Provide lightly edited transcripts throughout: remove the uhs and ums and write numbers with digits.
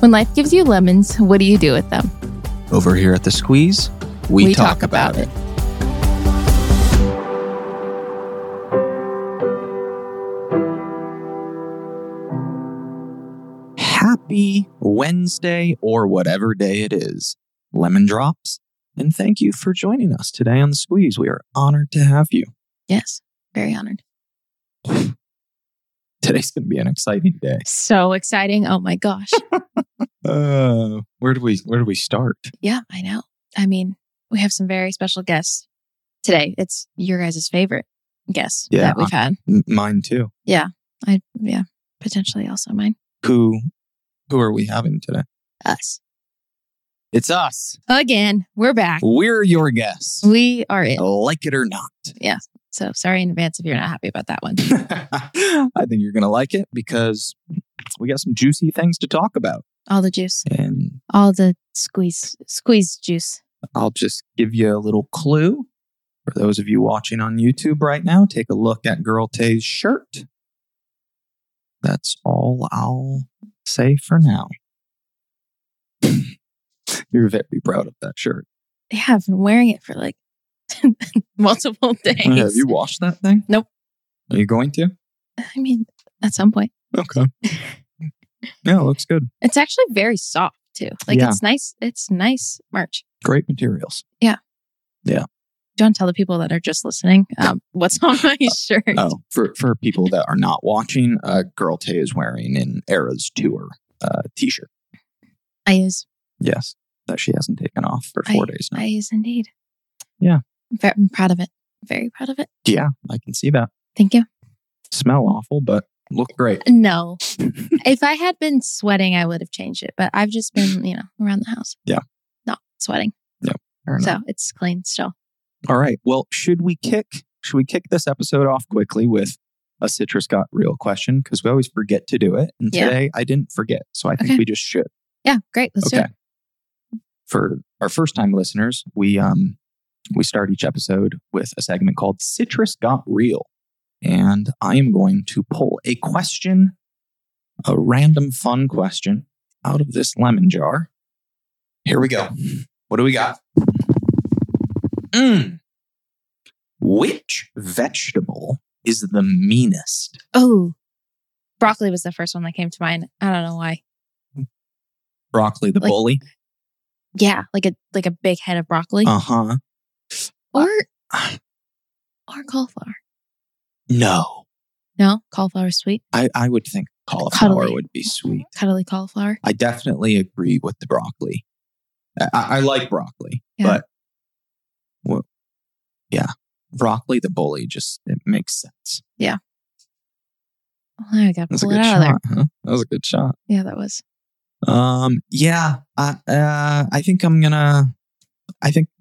When life gives you lemons, what do you do with them? Over here at The Squeeze, we talk about it. Happy Wednesday, or whatever day it is, Lemon Drops. And thank you for joining us today on The Squeeze. We are honored to have you. Yes, very honored. Today's going to be an exciting day. So exciting. Oh my gosh. Where do we start? Yeah, I know. I mean, we have some very special guests today. It's your guys' favorite guest that we've had. Mine too. Yeah. Potentially also mine. Who are we having today? Us. It's us. Again, we're back. We're your guests. We are it. Like it or not. Yeah. So sorry in advance if you're not happy about that one. I think you're going to like it because we got some juicy things to talk about. All the juice. And all the squeeze juice. I'll just give you a little clue. For those of you watching on YouTube right now, take a look at Girl Tay's shirt. That's all I'll say for now. You're very proud of that shirt. Yeah, I've been wearing it for like multiple days. Have you washed that thing? Nope. Are you going to? I mean, at some point. Okay. Yeah, it looks good. It's actually very soft too. It's nice. It's nice merch. Great materials. Yeah. Yeah. Don't tell the people that are just listening what's on my shirt. Oh, for people that are not watching, Girl Tay is wearing an Eras Tour t-shirt. I is. Yes, that she hasn't taken off for four days now. I is indeed. Yeah. I'm proud of it. Very proud of it. Yeah, I can see that. Thank you. Smell awful, but look great. No. If I had been sweating, I would have changed it. But I've just been, around the house. Yeah. Not sweating. Yeah. So it's clean still. All right. Well, should we kick this episode off quickly with a Citrus Got Real question? Because we always forget to do it. And today I didn't forget. So I think we just should. Yeah, great. Let's do it. For our first time listeners, we start each episode with a segment called Citrus Got Real. And I am going to pull a question, a random fun question, out of this lemon jar. Here we go. What do we got? Which vegetable is the meanest? Oh, broccoli was the first one that came to mind. I don't know why. Broccoli the bully? Yeah, like a big head of broccoli. Uh-huh. Or cauliflower. No, cauliflower is sweet. I would think cauliflower would be sweet. Cuddly cauliflower. I definitely agree with the broccoli. I like broccoli, but broccoli the bully it makes sense. Yeah. Well, I got to pull it out of there. Huh? That was a good shot. Yeah, that was. I think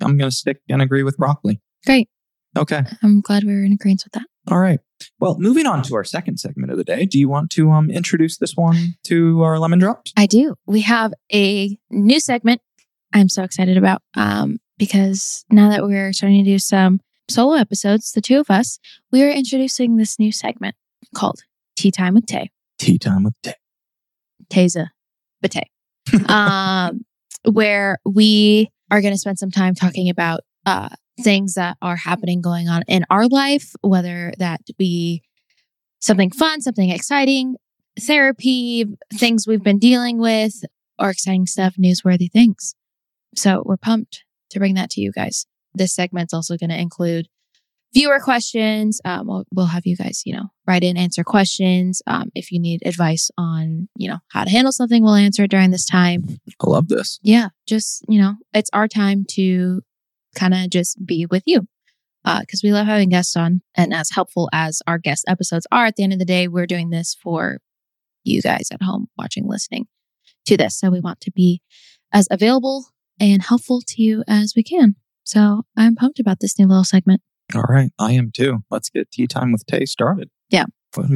I'm gonna stick and agree with broccoli. Great. Okay. I'm glad we were in agreement with that. All right. Well, moving on to our second segment of the day. Do you want to introduce this one to our Lemon Drops? I do. We have a new segment I'm so excited about because now that we're starting to do some solo episodes, the two of us, we are introducing this new segment called Tea Time with Tay. Tea Time with Tay. Tayza. Batay. Where we are going to spend some time talking about things that are happening, going on in our life, whether that be something fun, something exciting, therapy, things we've been dealing with, or exciting stuff, newsworthy things. So we're pumped to bring that to you guys. This segment's also going to include viewer questions. We'll have you guys, write in, answer questions. If you need advice on, how to handle something, we'll answer it during this time. I love this. Yeah. Just, it's our time to kind of just be with you. Because we love having guests on. And as helpful as our guest episodes are, at the end of the day, we're doing this for you guys at home watching, listening to this. So we want to be as available and helpful to you as we can. So I'm pumped about this new little segment. All right. I am too. Let's get Tea Time with Tay started. Yeah. What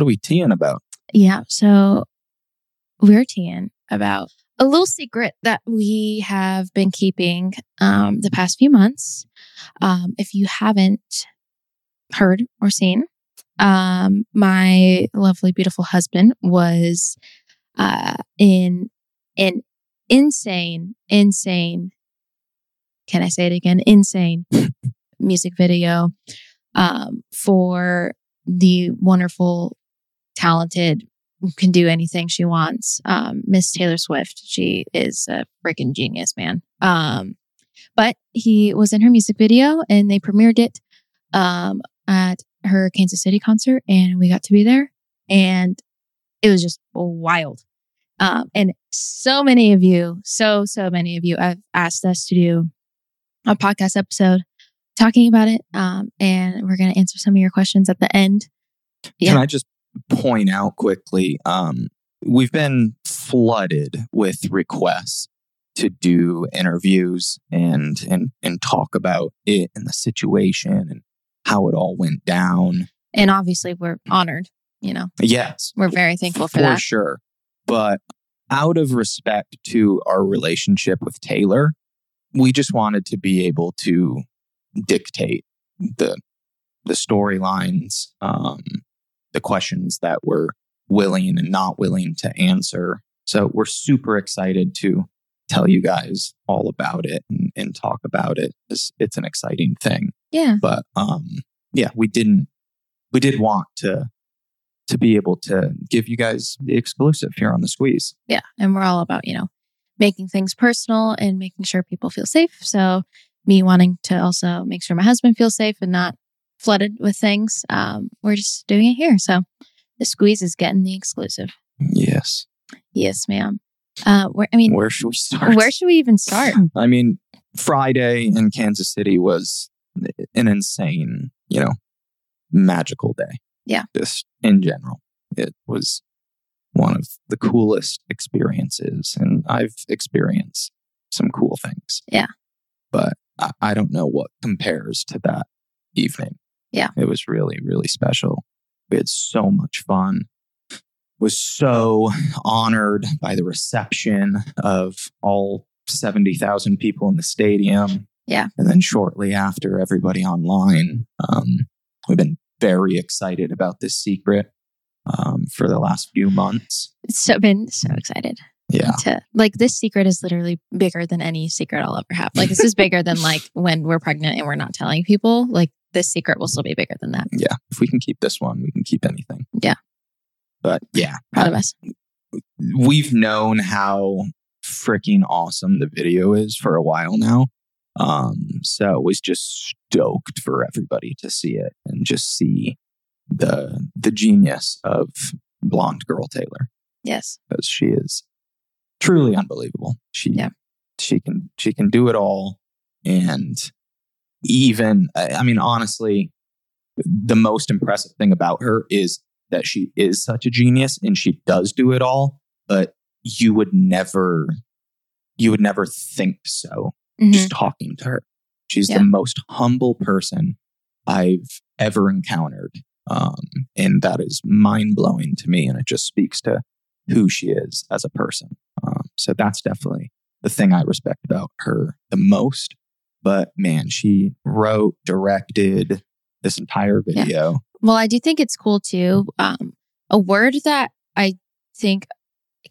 are we teeing about? Yeah. So we're teeing about a little secret that we have been keeping the past few months. If you haven't heard or seen, my lovely, beautiful husband was in an insane, can I say it again? Insane music video for the wonderful, talented, can do anything she wants, Miss Taylor Swift. She is a freaking genius, man. But he was in her music video and they premiered it at her Kansas City concert, and we got to be there, and it was just wild. And so many of you have asked us to do a podcast episode talking about it, and we're going to answer some of your questions at the end. Yeah. Can I just point out quickly, we've been flooded with requests to do interviews and talk about it and the situation and how it all went down. And obviously we're honored, Yes. We're very thankful for that. For sure. But out of respect to our relationship with Taylor, we just wanted to be able to dictate the storylines, the questions that we're willing and not willing to answer. So we're super excited to tell you guys all about it and talk about it. It's an exciting thing. Yeah. But we did want to be able to give you guys the exclusive here on The Squeeze. Yeah. And we're all about, making things personal and making sure people feel safe. So me wanting to also make sure my husband feels safe and not flooded with things. We're just doing it here. So The Squeeze is getting the exclusive. Yes. Yes, ma'am. Where should we start? Where should we even start? I mean, Friday in Kansas City was an insane, magical day. Yeah. Just in general, it was one of the coolest experiences, and I've experienced some cool things. Yeah. But I don't know what compares to that evening. Yeah. It was really, really special. We had so much fun. Was so honored by the reception of all 70,000 people in the stadium. Yeah. And then shortly after, everybody online. We've been very excited about this secret for the last few months. Been so excited. Yeah. This secret is literally bigger than any secret I'll ever have. This is bigger than when we're pregnant and we're not telling people. This secret will still be bigger than that. Yeah. If we can keep this one, we can keep anything. Yeah. But yeah. Proud of us. We've known how freaking awesome the video is for a while now. So I was just stoked for everybody to see it and just see the genius of blonde girl Taylor. Yes. Because she is truly unbelievable. She can do it all. And even, honestly, the most impressive thing about her is that she is such a genius and she does do it all, but you would never think so. Mm-hmm. Just talking to her. She's the most humble person I've ever encountered. And that is mind blowing to me. And it just speaks to who she is as a person. So that's definitely the thing I respect about her the most. But man, she wrote, directed this entire video. Yeah. Well, I do think it's cool too. A word that I think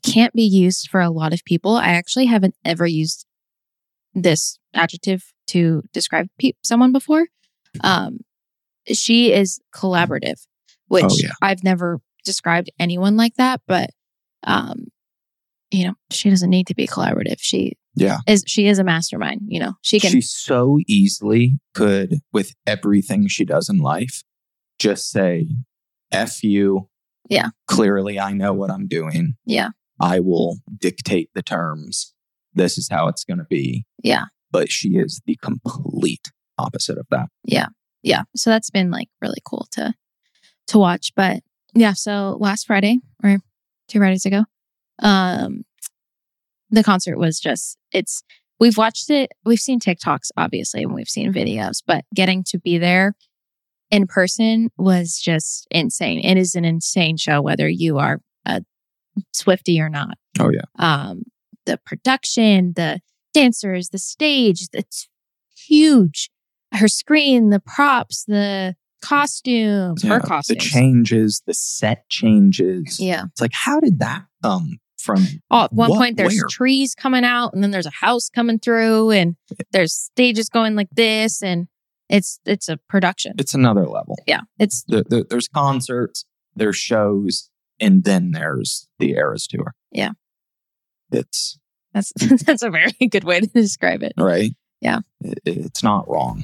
can't be used for a lot of people. I actually haven't ever used this adjective to describe someone before. She is collaborative, which I've never described anyone like that, but you know, she doesn't need to be collaborative. She is a mastermind, you know. She so easily could, with everything she does in life, just say, F you. Yeah. Clearly I know what I'm doing. Yeah. I will dictate the terms. This is how it's going to be. Yeah. But she is the complete opposite of that. Yeah. Yeah. So that's been like really cool to watch. But yeah, so last Friday or 2 Fridays ago, the concert was just, we've watched it, we've seen TikToks obviously, and we've seen videos, but getting to be there in person was just insane. It is an insane show, whether you are a Swiftie or not. Oh yeah. The production, the dancers, the stage, it's huge. Her screen, the props, the costumes, her costumes. The changes, the set changes. Yeah. It's like, how did that from at one point there's trees coming out, and then there's a house coming through, and there's stages going like this, and it's a production. It's another level. Yeah. It's there's concerts, there's shows, and then there's the Eras Tour. Yeah. That's a very good way to describe it. Right. Yeah. It's not wrong.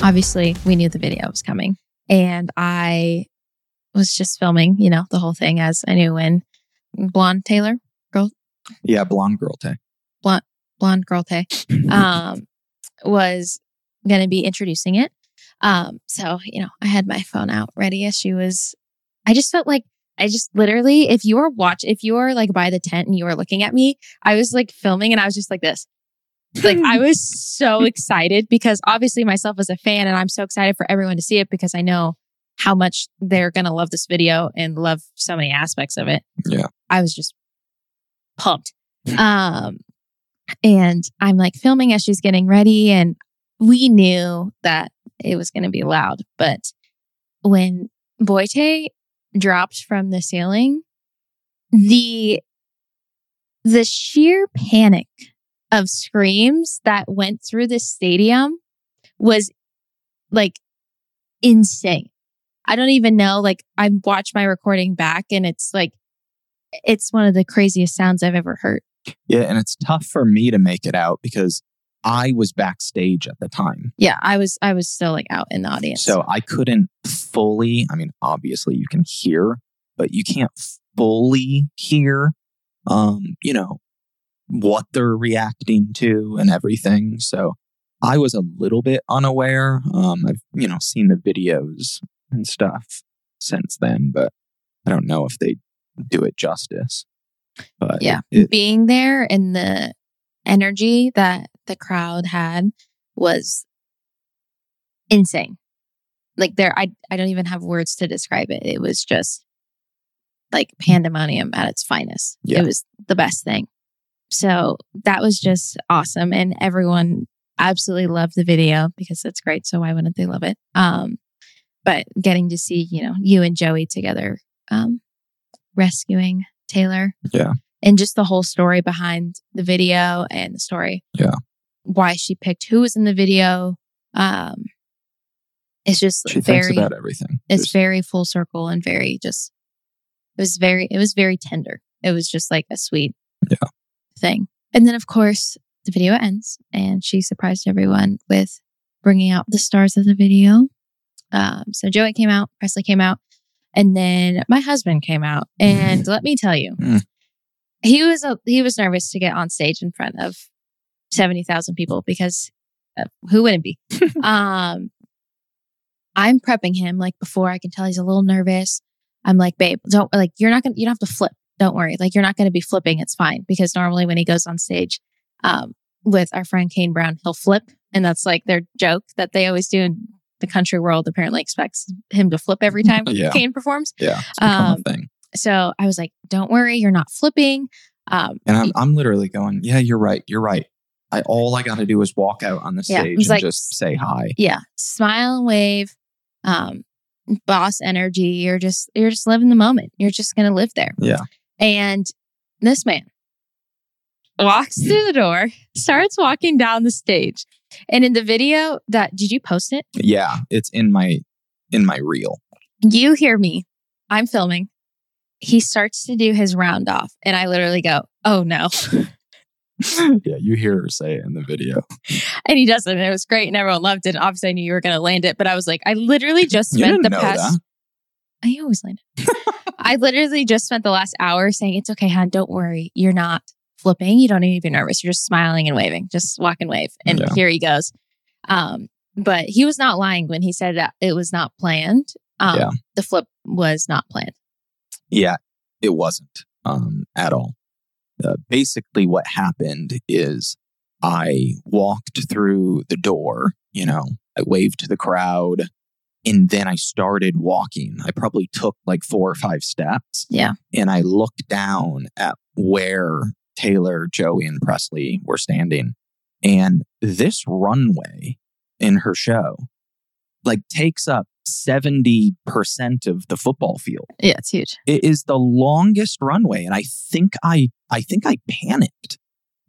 Obviously, we knew the video was coming. And I was just filming, you know, the whole thing as I knew when Blonde Girl Tay was going to be introducing it. So, you know, I had my phone out ready as she was. I just felt like, literally, if you were like by the tent and you were looking at me, I was like filming and I was just like this. Like, I was so excited because obviously myself as a fan, and I'm so excited for everyone to see it because I know how much they're going to love this video and love so many aspects of it. Yeah. I was just pumped. And I'm like filming as she's getting ready, and we knew that it was going to be loud. But when Boyte dropped from the ceiling, the sheer panic of screams that went through the stadium was like insane. I don't even know. Like, I watched my recording back, and it's like, it's one of the craziest sounds I've ever heard. Yeah. And it's tough for me to make it out because I was backstage at the time. Yeah. I was still like out in the audience. So I couldn't fully, I mean, obviously you can hear, but you can't fully hear, you know, what they're reacting to and everything. So I was a little bit unaware. I've, you know, seen the videos and stuff since then, but I don't know if they do it justice. But yeah, being there and the energy that the crowd had was insane. Like, there, I don't even have words to describe it. It was just like pandemonium at its finest. Yeah. It was the best thing. So that was just awesome. And everyone absolutely loved the video because that's great. So why wouldn't they love it? But getting to see, you know, you and Joey together, rescuing Taylor. Yeah. And just the whole story behind the video and the story. Yeah. Why she picked who was in the video. It's just she thinks about everything. It's very full circle and very just, it was very tender. It was just like a sweet. Yeah. Thing. And then, of course, the video ends, and she surprised everyone with bringing out the stars of the video, So Joey came out, Presley came out, and then my husband came out. And let me tell you, he was nervous to get on stage in front of 70,000 people because who wouldn't be? I'm prepping him like before. I can tell he's a little nervous. I'm like, babe, don't like, you don't have to flip. Don't worry. Like, you're not going to be flipping. It's fine. Because normally when he goes on stage with our friend Kane Brown, he'll flip. And that's like their joke that they always do in the country world, apparently expects him to flip every time Kane performs. Yeah. It's a thing. So I was like, don't worry. You're not flipping. And I'm literally going, yeah, you're right. You're right. All I got to do is walk out on the stage and like, just say hi. Yeah. Smile and wave. Boss energy. You're just living the moment. You're just going to live there. Yeah. And this man walks through the door, starts walking down the stage. And in the video that, did you post it? Yeah. It's in my reel. You hear me. I'm filming. He starts to do his round off and I literally go, oh no. Yeah, you hear her say it in the video. And he does it, and it was great, and everyone loved it. Obviously, I knew you were going to land it, but I was like, I literally just spent the past... That. I always land it. I literally just spent the last hour saying, it's okay, hon, don't worry. You're not flipping. You don't need to be nervous. You're just smiling and waving. Just walk and wave. And here he goes. But he was not lying when he said that it was not planned. The flip was not planned. Yeah, it wasn't at all. Basically, what happened is I walked through the door, I waved to the crowd, and then I started walking. I probably took like 4 or 5 steps. Yeah. And I looked down at where Taylor, Joey, and Presley were standing. And this runway in her show, like, takes up 70% of the football field. Yeah, it's huge. It is the longest runway. And I think I panicked.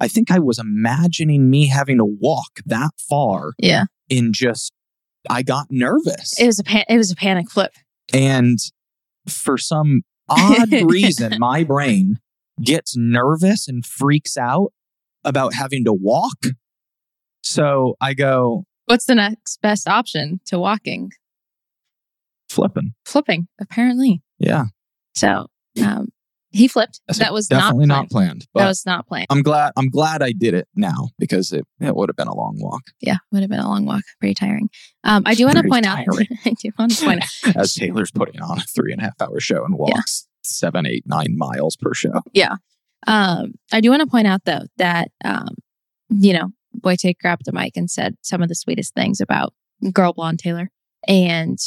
I think I was imagining me having to walk that far. Yeah. And just, I got nervous. It was a panic flip. And for some odd reason, my brain gets nervous and freaks out about having to walk. So I go, what's the next best option to walking? Flipping, apparently. Yeah. So, he flipped. That was definitely not planned. But that was not planned. I'm glad I did it now because it would have been a long walk. Yeah, would have been a long walk. Pretty tiring. I do want to point out as Taylor's putting on a 3.5 hour show and walks 7, 8, 9 miles per show. Yeah. I do want to point out though that Boytay grabbed the mic and said some of the sweetest things about Girl Blonde Taylor, and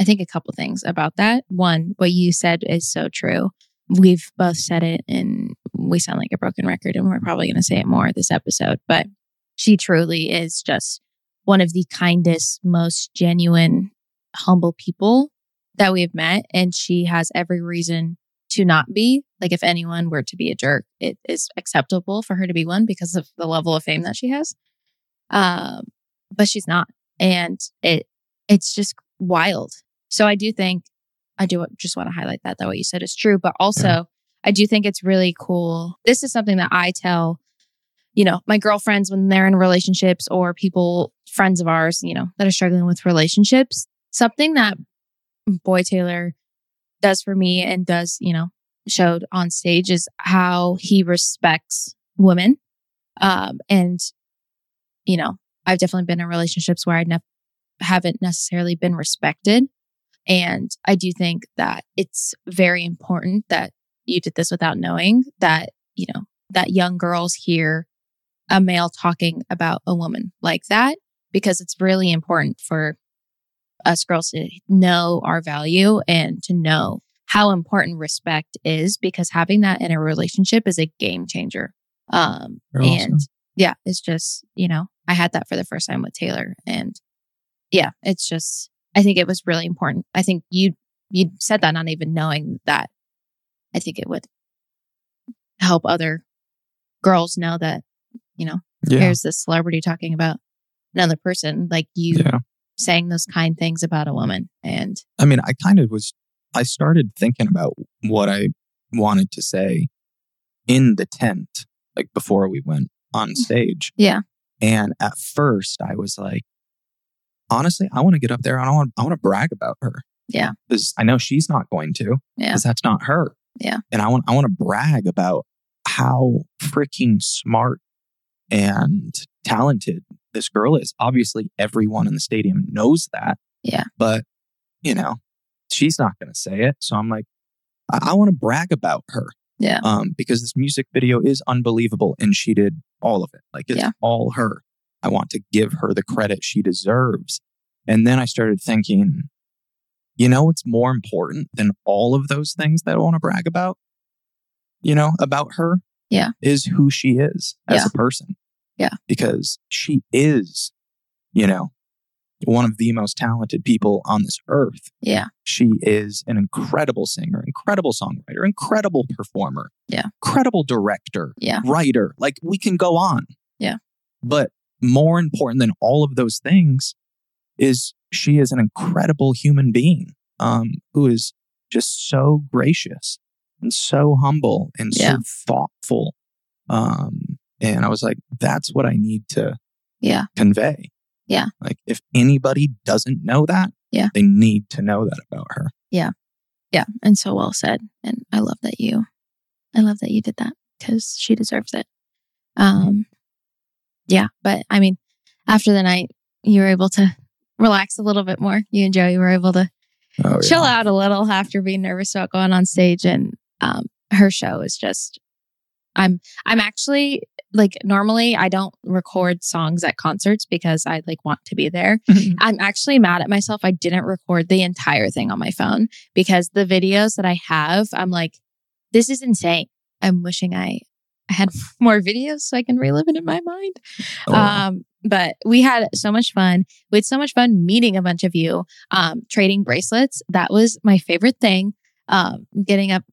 I think a couple things about that. One, what you said is so true. We've both said it and we sound like a broken record and we're probably going to say it more this episode, but she truly is just one of the kindest, most genuine, humble people that we've met. And she has every reason to not be. Like, if anyone were to be a jerk, it is acceptable for her to be one because of the level of fame that she has. But she's not. And it's just wild. So I just want to highlight that what you said is true, but also I do think it's really cool. This is something that I tell, my girlfriends when they're in relationships or people, friends of ours, that are struggling with relationships. Something that Boy Taylor does for me and does, showed on stage is how he respects women. I've definitely been in relationships where I haven't necessarily been respected. And I do think that it's very important that you did this without knowing that, that young girls hear a male talking about a woman like that, because it's really important for us girls to know our value and to know how important respect is, because having that in a relationship is a game changer. And yeah, it's just, I had that for the first time with Taylor, and yeah, it's just, I think it was really important. I think you said that not even knowing that. I think it would help other girls know that, here's this celebrity talking about another person, like you saying those kind things about a woman. And I mean, I started thinking about what I wanted to say in the tent, like before we went on stage. Yeah. And at first I was like, honestly, I want to get up there and I want to brag about her. Yeah. Because I know she's not going to. Yeah. Because that's not her. Yeah. And I want to brag about how freaking smart and talented this girl is. Obviously, everyone in the stadium knows that. Yeah. But, you know, she's not going to say it. So I'm like, I want to brag about her. Yeah. Because this music video is unbelievable and she did all of it. Like, it's all her. I want to give her the credit she deserves. And then I started thinking, you know, what's more important than all of those things that I want to brag about, you know, about her? Yeah. Is who she is as a person. Yeah. Because she is, you know, one of the most talented people on this earth. Yeah. She is an incredible singer, incredible songwriter, incredible performer. Yeah. Incredible director. Yeah. Writer. Like, we can go on. Yeah. But more important than all of those things is she is an incredible human being who is just so gracious and so humble and so thoughtful. And I was like, that's what I need to convey. Yeah. Like, if anybody doesn't know that, they need to know that about her. Yeah. Yeah. And so well said. And I love that you did that, because she deserves it. Yeah. But I mean, after the night, you were able to relax a little bit more. You and Joey were able to chill out a little after being nervous about going on stage. And her show is just, I'm actually, like, normally I don't record songs at concerts because I like want to be there. Mm-hmm. I'm actually mad at myself. I didn't record the entire thing on my phone, because the videos that I have, I'm like, this is insane. I'm wishing I had more videos so I can relive it in my mind. Oh. But we had so much fun. We had so much fun meeting a bunch of you, trading bracelets. That was my favorite thing. Getting up,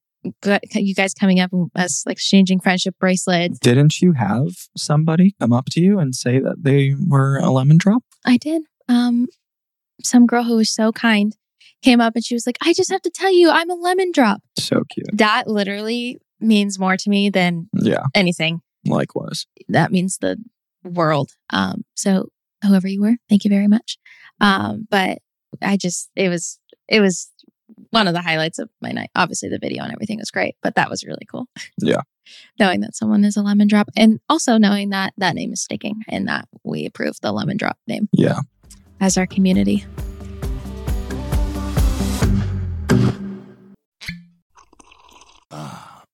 you guys coming up and us like exchanging friendship bracelets. Didn't you have somebody come up to you and say that they were a lemon drop? I did. Some girl who was so kind came up and she was like, I just have to tell you, I'm a lemon drop. So cute. That literally means more to me than anything. Likewise. That means the world. So whoever you were, thank you very much. But I just, it was one of the highlights of my night. Obviously the video and everything was great, but that was really cool. Yeah. Knowing that someone is a lemon drop, and also knowing that that name is sticking and that we approve the lemon drop name. Yeah. As our community.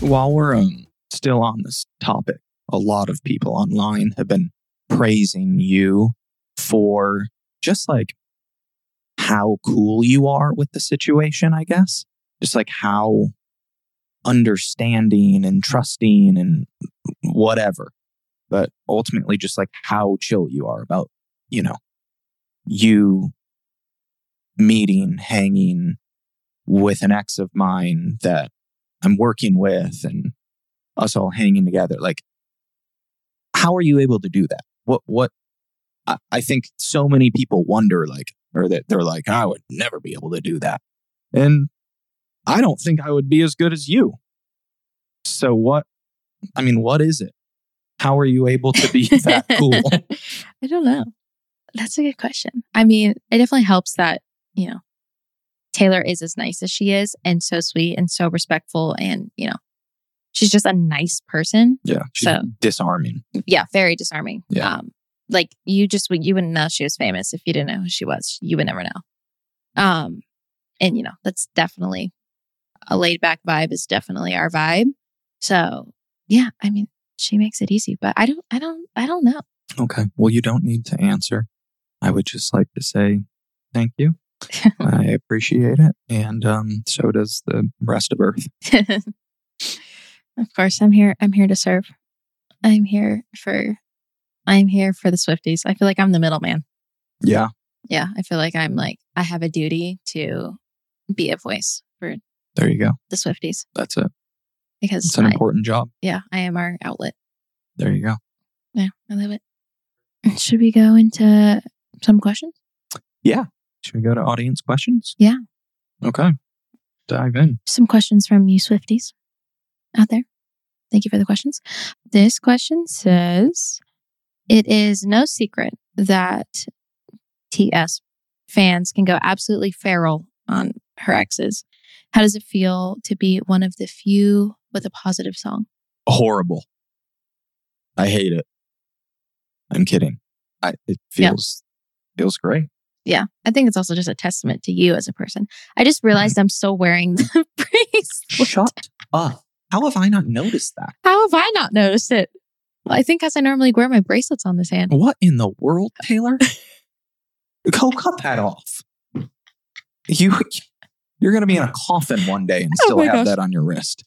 While we're still on this topic, a lot of people online have been praising you for just like how cool you are with the situation, I guess. Just like how understanding and trusting and whatever. But ultimately just like how chill you are about, you know, you meeting, hanging with an ex of mine that I'm working with and us all hanging together. Like, how are you able to do that? What I think so many people wonder, like, or that they're like, I would never be able to do that. And I don't think I would be as good as you. So what is it? How are you able to be that cool? I don't know. That's a good question. I mean, it definitely helps that, you know, Taylor is as nice as she is, and so sweet and so respectful, and, you know, she's just a nice person. Yeah, she's so disarming. Yeah, very disarming. Yeah. Like you wouldn't know she was famous if you didn't know who she was. You would never know. And that's definitely a laid back vibe is definitely our vibe. So yeah, I mean, she makes it easy, but I don't know. Okay. Well, you don't need to answer. I would just like to say thank you. I appreciate it. And so does the rest of Earth. Of course, I'm here. I'm here to serve. I'm here for the Swifties. I feel like I'm the middleman. Yeah. Yeah. I feel like I have a duty to be a voice for there you go. The Swifties. That's it. Because it's an important job. Yeah. I am our outlet. There you go. Yeah. I love it. Should we go into some questions? Yeah. Should we go to audience questions? Yeah. Okay. Dive in. Some questions from you Swifties out there. Thank you for the questions. This question says, it is no secret that TS fans can go absolutely feral on her exes. How does it feel to be one of the few with a positive song? Horrible. I hate it. I'm kidding. It feels great. Yeah. I think it's also just a testament to you as a person. I just realized I'm still wearing the bracelet. Shut up. How have I not noticed that? How have I not noticed it? Well, I think as I normally wear my bracelets on this hand. What in the world, Taylor? Go cut that off. You're going to be in a coffin one day and still have that on your wrist.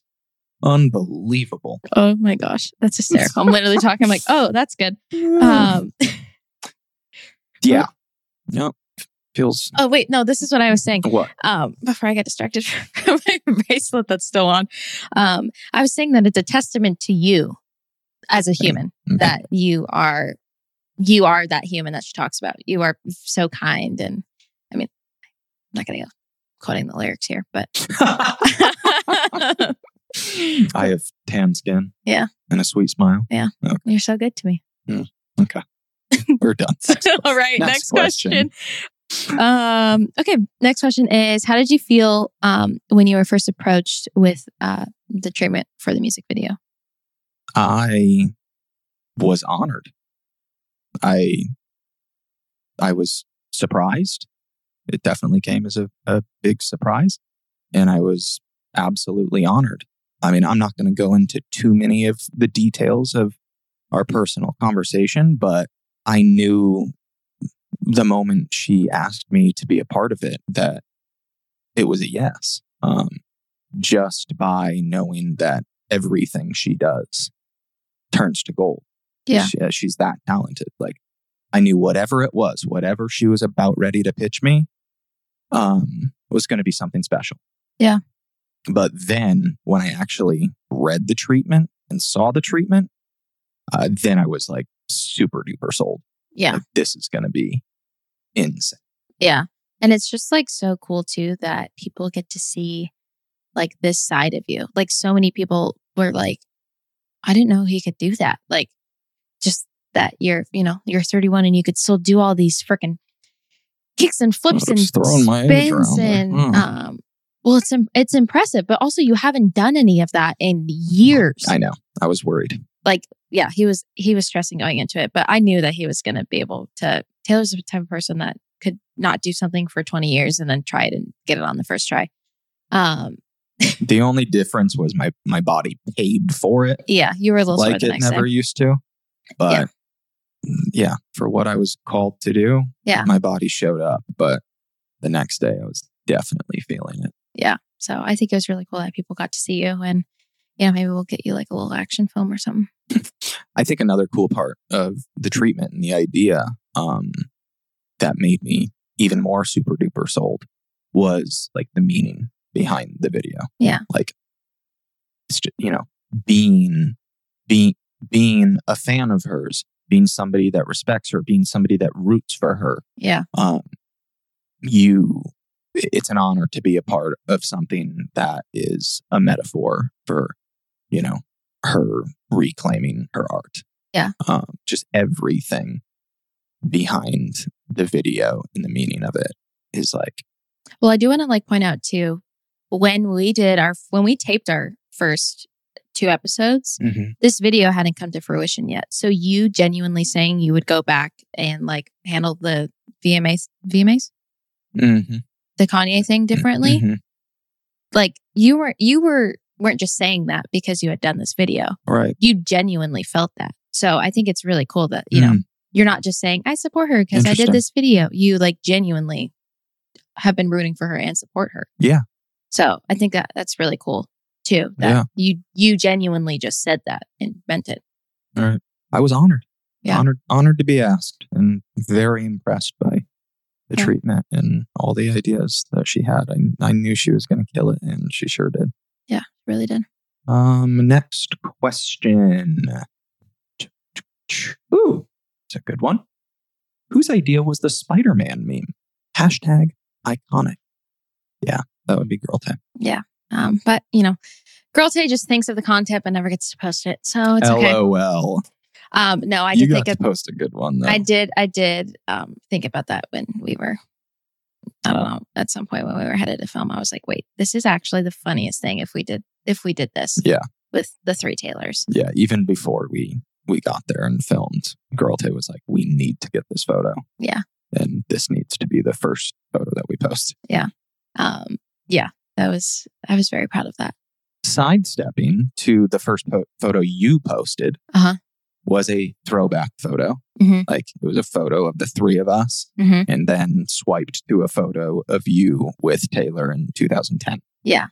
Unbelievable. Oh my gosh. That's hysterical. I'm literally talking I'm like, oh, that's good. Yeah. No. Feels... Oh, wait. No, this is what I was saying. What? Before I got distracted from my bracelet that's still on. I was saying that it's a testament to you. As a human, that you are that human that she talks about. You are so kind. And I mean, I'm not going to go quoting the lyrics here, but. I have tan skin. Yeah. And a sweet smile. Yeah. Okay. You're so good to me. Yeah. Okay. We're done. All right. Next question. Okay. Next question is, how did you feel when you were first approached with the treatment for the music video? I was honored. I was surprised. It definitely came as a big surprise. And I was absolutely honored. I mean, I'm not going to go into too many of the details of our personal conversation, but I knew the moment she asked me to be a part of it, that it was a yes. Just by knowing that everything she does turns to gold. Yeah. She's that talented. Like, I knew whatever it was, whatever she was about ready to pitch me, was going to be something special. Yeah. But then when I actually read the treatment and saw the treatment, then I was like super duper sold. Yeah. Like, this is going to be insane. Yeah. And it's just like so cool too that people get to see like this side of you. Like so many people were like, I didn't know he could do that. Like, just that you're 31 and you could still do all these freaking kicks and flips and spins and well, it's impressive, but also you haven't done any of that in years. I know. I was worried. Like, yeah, he was stressing going into it, but I knew that he was going to be able to. Taylor's the type of person that could not do something for 20 years and then try it and get it on the first try. The only difference was my body paid for it. Yeah, you were a little like it never used to. But yeah, for what I was called to do, my body showed up. But the next day, I was definitely feeling it. Yeah, so I think it was really cool that people got to see you, and maybe we'll get you like a little action film or something. I think another cool part of the treatment and the idea that made me even more super duper sold was like the meaning behind the video. Yeah. Like, it's just, being a fan of hers, being somebody that respects her, being somebody that roots for her. Yeah. It's an honor to be a part of something that is a metaphor for, her reclaiming her art. Yeah. Just everything behind the video and the meaning of it is like. Well, I do want to like point out too, when we taped our first two episodes, this video hadn't come to fruition yet. So you genuinely saying you would go back and like handle the VMAs, the Kanye thing differently, like you weren't just saying that because you had done this video, right? You genuinely felt that. So I think it's really cool that you know you're not just saying I support her because I did this video. You like genuinely have been rooting for her and support her. Yeah. So I think that that's really cool too. That you genuinely just said that and meant it. All right. I was honored. Yeah. Honored to be asked and very impressed by the treatment and all the ideas that she had. I knew she was going to kill it and she sure did. Yeah, really did. Next question. Ooh, it's a good one. Whose idea was the Spider-Man meme? Hashtag iconic. Yeah, that would be Girl Tay. Yeah, but you know, Girl Tay just thinks of the content but never gets to post it, so it's okay. LOL. No, I did think post a good one though. I did think about that when we were, I don't know, at some point when we were headed to film, I was like, wait, this is actually the funniest thing if we did this. Yeah. With the three Taylors. Yeah, even before we got there and filmed, Girl Tay was like, we need to get this photo. Yeah. And this needs to be the first photo that we post. Yeah. Yeah, I was very proud of that. Sidestepping to the first photo you posted. Uh-huh. Was a throwback photo. Like it was a photo of the three of us and then swiped to a photo of you with Taylor in 2010. Yeah.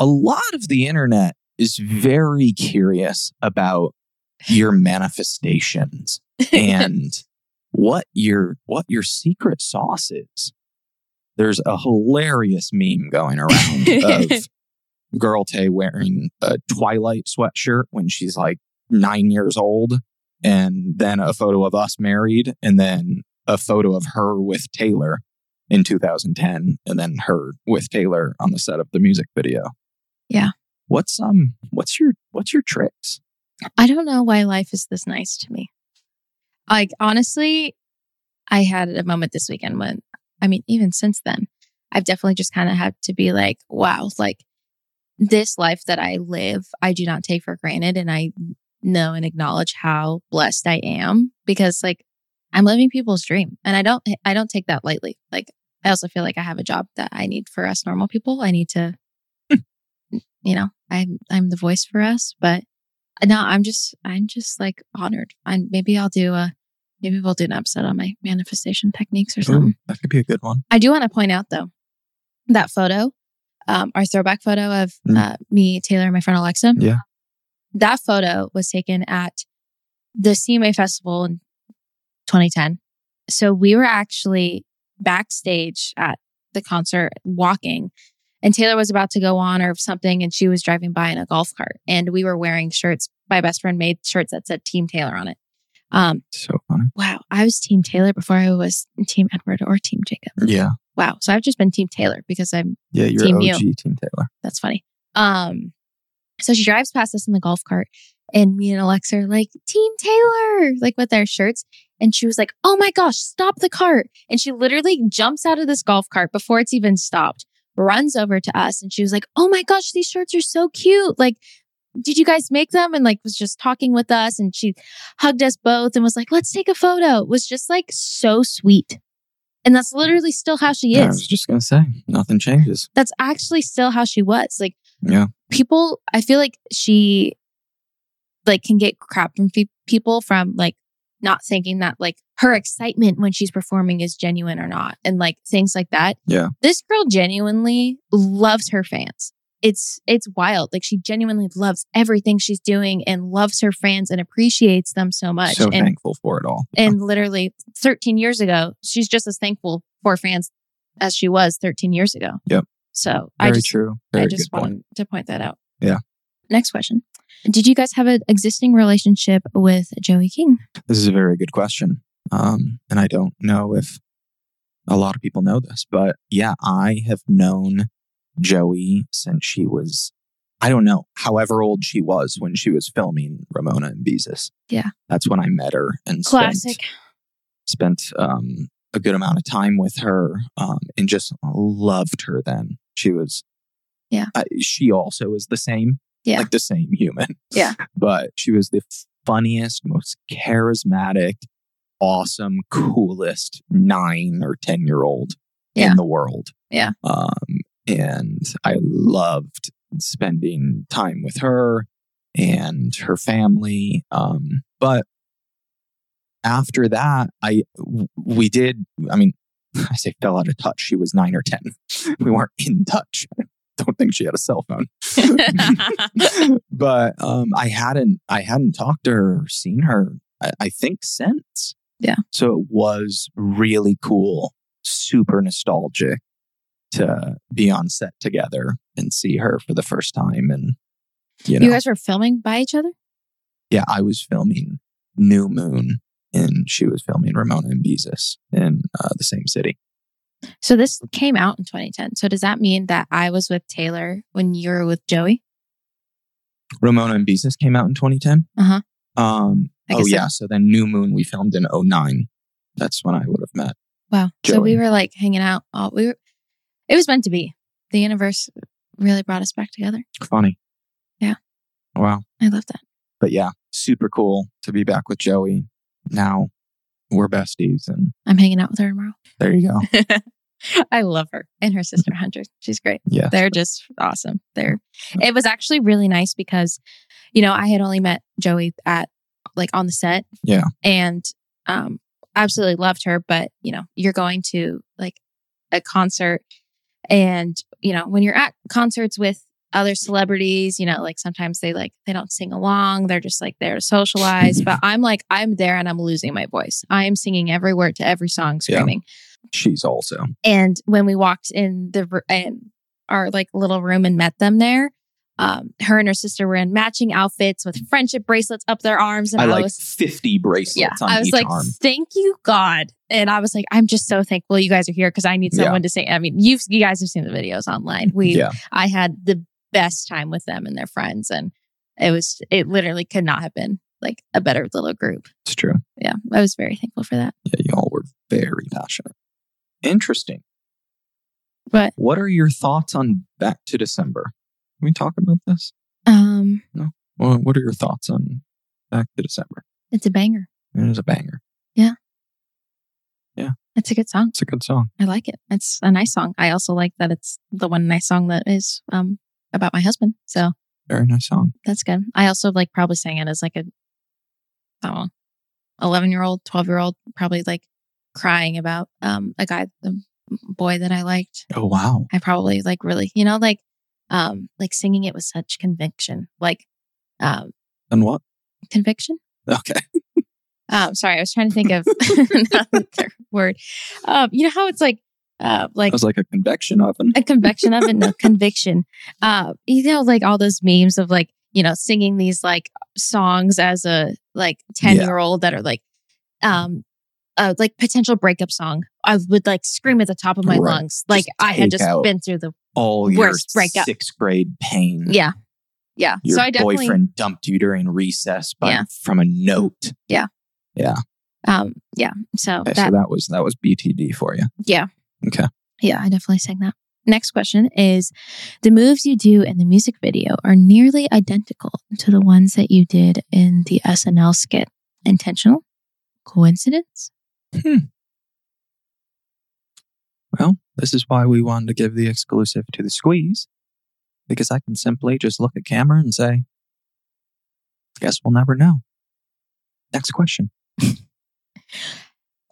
A lot of the internet is very curious about your manifestations and what your secret sauce is. There's a hilarious meme going around of Girl Tay wearing a Twilight sweatshirt when she's like 9 years old, and then a photo of us married, and then a photo of her with Taylor in 2010, and then her with Taylor on the set of the music video. Yeah. What's your tricks? I don't know why life is this nice to me. Like, honestly, I had a moment this weekend when, I mean, even since then, I've definitely just kind of had to be like, wow, like this life that I live, I do not take for granted, and I know and acknowledge how blessed I am, because like I'm living people's dream, and I don't take that lightly. Like I also feel like I have a job that I need for us normal people. I need to, you know, I'm the voice for us. But no, I'm just like honored. And maybe we'll do an episode on my manifestation techniques or something. That could be a good one. I do want to point out though that photo, our throwback photo of me, Taylor, and my friend Alexa. Yeah. That photo was taken at the CMA Festival in 2010. So we were actually backstage at the concert walking, and Taylor was about to go on or something, and she was driving by in a golf cart, and we were wearing shirts. My best friend made shirts that said Team Taylor on it. So funny. Wow. I was Team Taylor before I was Team Edward or Team Jacob. Yeah. Wow. So I've just been Team Taylor because I'm Team OG you. Team Taylor. That's funny. So she drives past us in the golf cart, and me and Alexa are like, Team Taylor, like with our shirts. And she was like, oh my gosh, stop the cart. And she literally jumps out of this golf cart before it's even stopped, runs over to us. And she was like, oh my gosh, these shirts are so cute. Like, did you guys make them? And like was just talking with us, and she hugged us both and was like, let's take a photo. It was just like so sweet. And that's literally still how she is. I was just going to say, nothing changes. That's actually still how she was. Like, yeah, people, I feel like she like can get crap from people from like not thinking that like her excitement when she's performing is genuine or not. And like things like that. Yeah. This girl genuinely loves her fans. It's wild. Like she genuinely loves everything she's doing and loves her fans and appreciates them so much. So thankful for it all. And literally 13 years ago, she's just as thankful for fans as she was 13 years ago. Yep. So I just wanted to point that out. Yeah. Next question. Did you guys have an existing relationship with Joey King? This is a very good question. And I don't know if a lot of people know this, but yeah, I have known Joey since she was, I don't know, however old she was when she was filming Ramona and Beezus. Yeah. That's when I met her and spent a good amount of time with her and just loved her then. She was, she also is the same. Yeah. Like the same human. Yeah. But she was the funniest, most charismatic, awesome, coolest 9 or 10-year-old in the world. Yeah. And I loved spending time with her and her family. But after that, I say fell out of touch. She was 9 or 10. We weren't in touch. I don't think she had a cell phone. But I hadn't talked to her or seen her, I think, since. Yeah. So it was really cool, super nostalgic to be on set together and see her for the first time. And you guys were filming by each other? Yeah, I was filming New Moon and she was filming Ramona and Beezus in the same city. So this came out in 2010. So does that mean that I was with Taylor when you were with Joey? Ramona and Beezus came out in 2010? Uh-huh. So then New Moon we filmed in 2009. That's when I would have met. Wow. Joey. So we were like hanging out. It was meant to be. The universe really brought us back together. Funny. Yeah. Wow. I love that. But yeah, super cool to be back with Joey. Now we're besties and I'm hanging out with her tomorrow. There you go. I love her and her sister Hunter. She's great. Yeah. They're just awesome. It was actually really nice because, I had only met Joey on the set. Yeah. And absolutely loved her. But, you're going to a concert and, when you're at concerts with other celebrities, sometimes they don't sing along. They're just there to socialize. But I'm there and I'm losing my voice. I am singing every word to every song, screaming. Yeah. She's also. And when we walked in our little room and met them there, her and her sister were in matching outfits with friendship bracelets up their arms. And I was 50 bracelets on each arm. Thank you, God. And I was like, I'm just so thankful you guys are here because I need someone to sing. I mean, you guys have seen the videos online. I had the best time with them and their friends. And it literally could not have been a better little group. It's true. Yeah. I was very thankful for that. Yeah. Y'all were very passionate. Interesting. But what are your thoughts on Back to December? Can we talk about this? No. Well, what are your thoughts on Back to December? It's a banger. It is a banger. Yeah. Yeah. It's a good song. It's a good song. I like it. It's a nice song. I also like that it's the one nice song that is about my husband. So very nice song. That's good. I also probably sang it as a 11-year-old, 12-year-old, probably crying about a guy, the boy that I liked. Oh, wow. I probably really, singing it with such conviction, and what? Conviction? Okay. Sorry, I was trying to think of another word. You know how it's it was like a convection oven. A convection oven, no conviction. All those memes of singing these songs as a 10-year-old that are potential breakup song. I would scream at the top of my lungs. I had just been through the worst breakup. 6th grade pain. Yeah. Yeah. Your boyfriend dumped you during recess from a note. Yeah. Yeah. Yeah. So, okay, so that was BTD for you. Yeah. Okay. Yeah, I definitely sang that. Next question is, the moves you do in the music video are nearly identical to the ones that you did in the SNL skit. Intentional? Coincidence? Well, this is why we wanted to give the exclusive to The Squeeze, because I can simply just look at camera and say, guess we'll never know. Next question.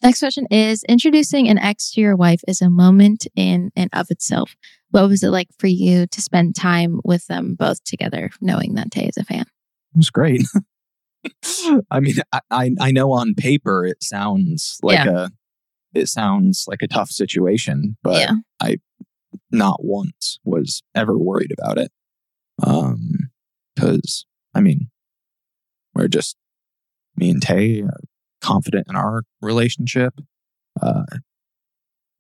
Next question is, introducing an ex to your wife is a moment in and of itself. What was it like for you to spend time with them both together, knowing that Tay is a fan? It was great. I mean, I know on paper it sounds like a tough situation, but I not once was ever worried about it. 'Cause I mean, we're just, me and Tay are confident in our relationship.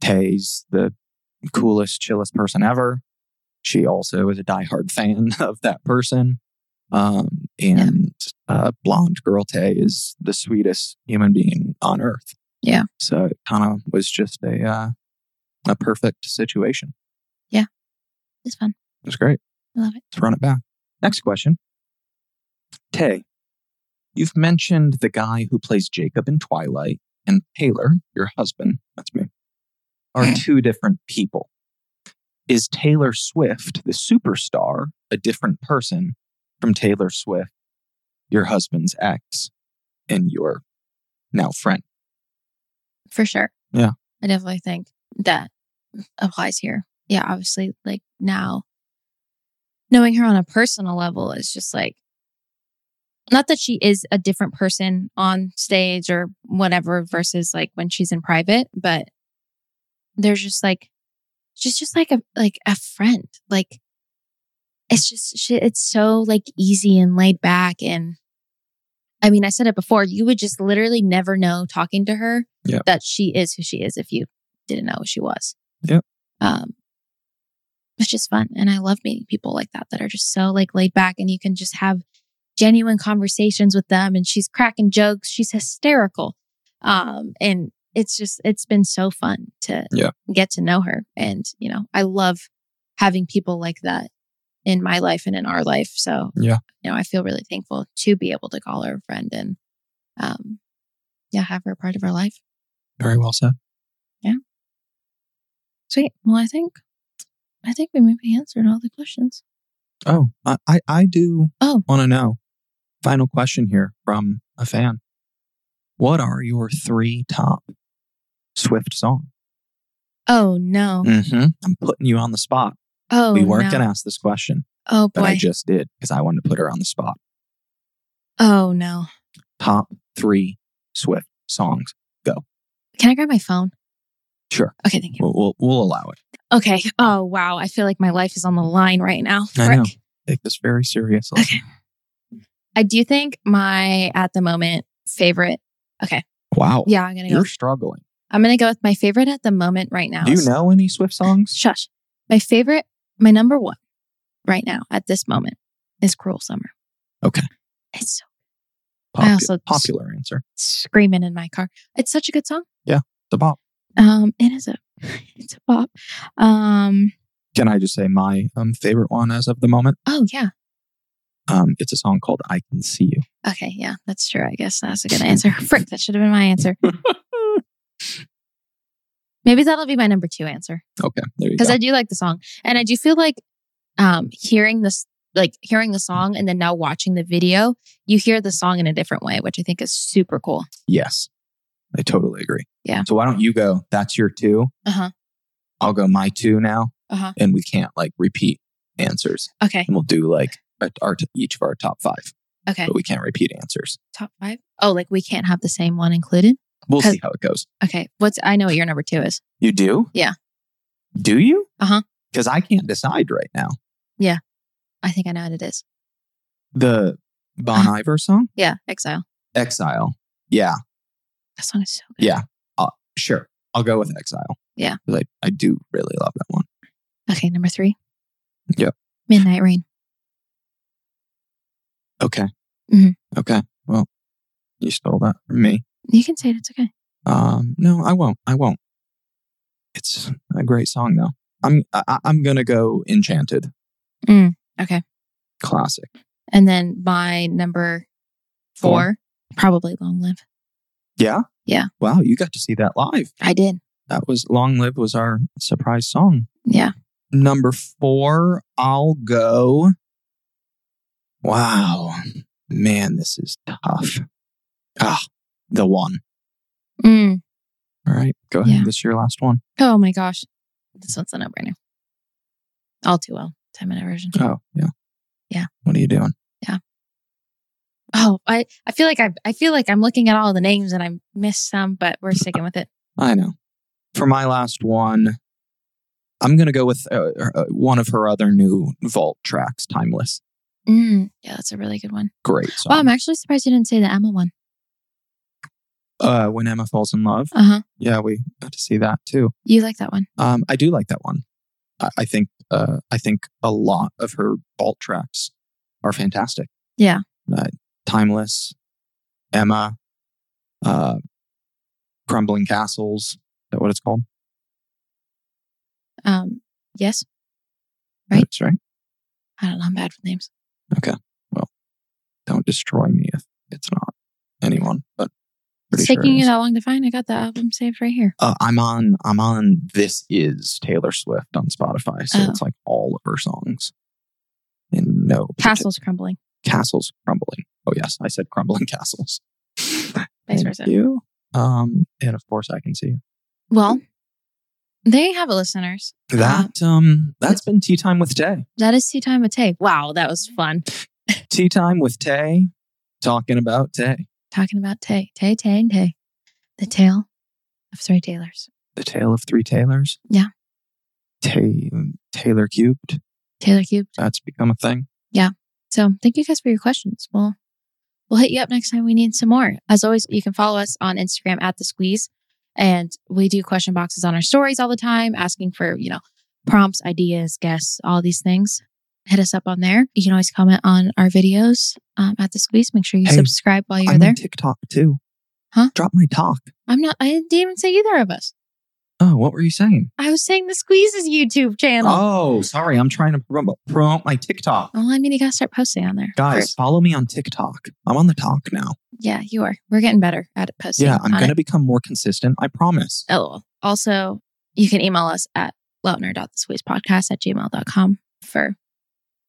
Tay's the coolest, chillest person ever. She also is a diehard fan of that person. Blonde girl Tay is the sweetest human being on earth. Yeah. So it kind of was just a perfect situation. Yeah. It's fun. It was great. I love it. Let's run it back. Next question. Tay, you've mentioned the guy who plays Jacob in Twilight and Taylor, your husband, that's me, are two different people. Is Taylor Swift, the superstar, a different person from Taylor Swift, your husband's ex and your now friend? For sure. Yeah. I definitely think that applies here. Yeah, obviously, like now, knowing her on a personal level is just like, not that she is a different person on stage or whatever versus like when she's in private, but there's just like, she's just like a friend. Like, it's just, it's so like easy and laid back. And I mean, I said it before, you would just literally never know talking to her that she is who she is if you didn't know who she was. Yep. It's just fun. And I love meeting people like that are just so like laid back and you can just have genuine conversations with them. And she's cracking jokes. She's hysterical. And it's just, it's been so fun to get to know her. And, you know, I love having people like that in my life and in our life. So, you know, I feel really thankful to be able to call her a friend and, have her part of our life. Very well said. Yeah. Sweet. Well, I think we maybe answered all the questions. Oh, I do want to know. Final question here from a fan. What are your 3 top Swift songs? Oh, no. Mm-hmm. I'm putting you on the spot. Oh, we weren't going to ask this question. Oh, boy. But I just did because I wanted to put her on the spot. Oh, no. Top 3 Swift songs. Go. Can I grab my phone? Sure. Okay, thank you. We'll allow it. Okay. Oh, wow. I feel like my life is on the line right now. Frick. I know. Take this very seriously. Okay. I do think my, at the moment, favorite. Okay. Wow. Yeah, I'm going to go. You're struggling. I'm going to go with my favorite at the moment right now. Do you know any Swift songs? Shush. My favorite, my number one right now at this moment is Cruel Summer. Okay. It's so popular answer. Screaming in my car. It's such a good song. Yeah. It's a bop. It's a bop. Can I just say my favorite one as of the moment? Oh, yeah. It's a song called I Can See You. Okay, yeah, that's true. I guess that's a good answer. Frick, that should have been my answer. Maybe that'll be my number 2 answer. Okay, there you go. Because I do like the song. And I do feel like hearing the song and then now watching the video, you hear the song in a different way, which I think is super cool. Yes, I totally agree. Yeah. So why don't you go, that's your 2. Uh-huh. I'll go my 2 now. Uh-huh. And we can't like repeat answers. Okay. And we'll do like each of our top 5. Okay. But we can't repeat answers. Top 5? Oh, like we can't have the same one included? We'll see how it goes. Okay. I know what your number 2 is. You do? Yeah. Do you? Uh-huh. Because I can't decide right now. Yeah. I think I know what it is. The Bon Iver song? Yeah. Exile. Yeah. That song is so good. Yeah. Sure. I'll go with Exile. Yeah. I do really love that one. Okay. Number 3. Yep. Midnight Rain. Okay. Mm-hmm. Okay. Well, you stole that from me. You can say it. It's okay. No, I won't. It's a great song though. I'm going to go Enchanted. Okay. Classic. And then my number 4, probably Long Live. Yeah? Yeah. Wow. You got to see that live. I did. That was Long Live was our surprise song. Yeah. Number 4, I'll go. Wow. Man, this is tough. The one. All right. Go ahead. Yeah. This is your last one. Oh my gosh. This one's a no-brainer. All Too Well. 10-minute version. Oh, yeah. Yeah. What are you doing? Yeah. Oh, I feel like I'm looking at all the names and I missed some, but we're sticking with it. I know. For my last one, I'm going to go with one of her other new vault tracks, Timeless. Yeah, that's a really good one. Great song. Wow, I'm actually surprised you didn't say the Emma one. When Emma Falls in Love. Uh-huh. Yeah, we got to see that too. You like that one? I do like that one. I think a lot of her vault tracks are fantastic. Yeah. Timeless, Emma, Crumbling Castles. Is that what it's called? Yes. Right? That's right. I don't know. I'm bad with names. Okay. Well, don't destroy me if it's not anyone, but it's taking you that long to find. I got the album saved right here. I'm on This Is Taylor Swift on Spotify. So it's like all of her songs. And no. Castles Crumbling. Castles Crumbling. Oh, yes. I said Crumbling Castles. Thank you. And of course, I Can See You. Well, there you have it, listeners. That's been Tea Time with Tay. That is Tea Time with Tay. Wow, that was fun. Tea Time with Tay. Talking about Tay. Talking about Tay. Tay, Tay, and Tay. The tale of three Taylors. The tale of three Taylors? Yeah. Tay, Taylor Cubed. Taylor Cubed. That's become a thing. Yeah. So thank you guys for your questions. We'll hit you up next time we need some more. As always, you can follow us on Instagram at The Squeeze. And we do question boxes on our stories all the time, asking for, prompts, ideas, guests, all these things. Hit us up on there. You can always comment on our videos at The Squeeze. Make sure you subscribe while you're there. I'm on TikTok too. Huh? Drop my talk. I didn't even say either of us. Oh, what were you saying? I was saying The Squeeze's YouTube channel. Oh, sorry. I'm trying to promote my TikTok. Well, you got to start posting on there. Guys, follow me on TikTok. I'm on the talk now. Yeah, you are. We're getting better at posting. Yeah, I'm going to become more consistent. I promise. LOL. Also, you can email us at lautner.thesqueezepodcast@gmail.com for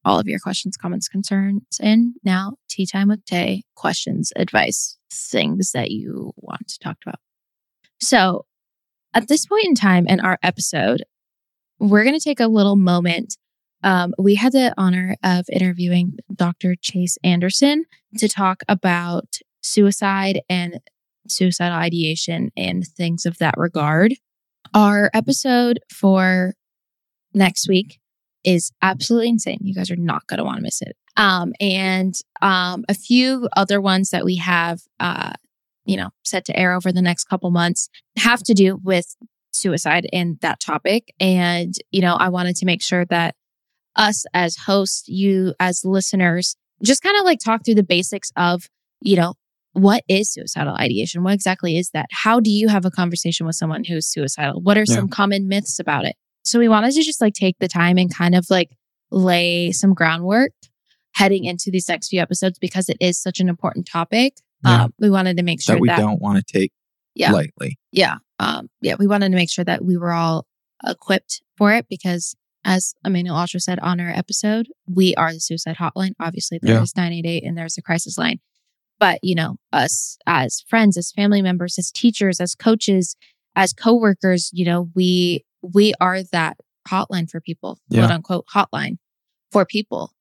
all of your questions, comments, concerns, and now Tea Time with Tay questions, advice, things that you want to talk about. So, at this point in time in our episode, we're going to take a little moment. We had the honor of interviewing Dr. Chase Anderson to talk about suicide and suicidal ideation and things of that regard. Our episode for next week is absolutely insane. You guys are not going to want to miss it. A few other ones that we have set to air over the next couple months have to do with suicide and that topic. And, I wanted to make sure that us as hosts, you as listeners, just kind of talk through the basics of, what is suicidal ideation? What exactly is that? How do you have a conversation with someone who's suicidal? What are some common myths about it? So we wanted to just take the time and kind of lay some groundwork heading into these next few episodes because it is such an important topic. We wanted to make sure that we don't want to take lightly. Yeah. We wanted to make sure that we were all equipped for it because, as Emmanuel Ultra said on our episode, we are the suicide hotline. Obviously, there's 988 and there's the crisis line. But, us as friends, as family members, as teachers, as coaches, as coworkers, we are that hotline for people, quote unquote hotline for people.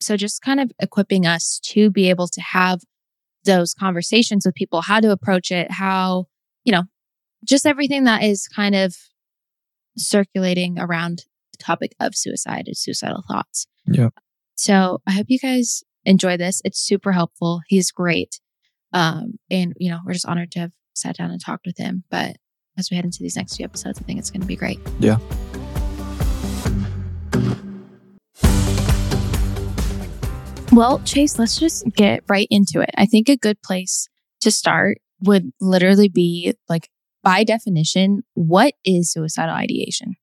So just kind of equipping us to be able to have those conversations with people, how to approach it, how, just everything that is kind of circulating around the topic of suicide and suicidal thoughts. Yeah. So I hope you guys enjoy this. It's super helpful. He's great. And we're just honored to have sat down and talked with him. But as we head into these next few episodes, I think it's going to be great. Yeah. Well, Chase, let's just get right into it. I think a good place to start would literally be by definition, what is suicidal ideation?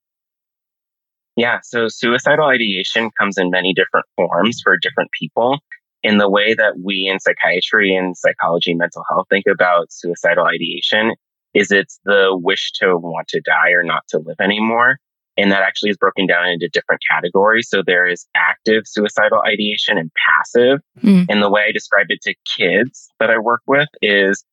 Yeah, so suicidal ideation comes in many different forms for different people. In the way that we in psychiatry and psychology and mental health think about suicidal ideation is it's the wish to want to die or not to live anymore. And that actually is broken down into different categories. So there is active suicidal ideation and passive. Mm. And the way I describe it to kids that I work with is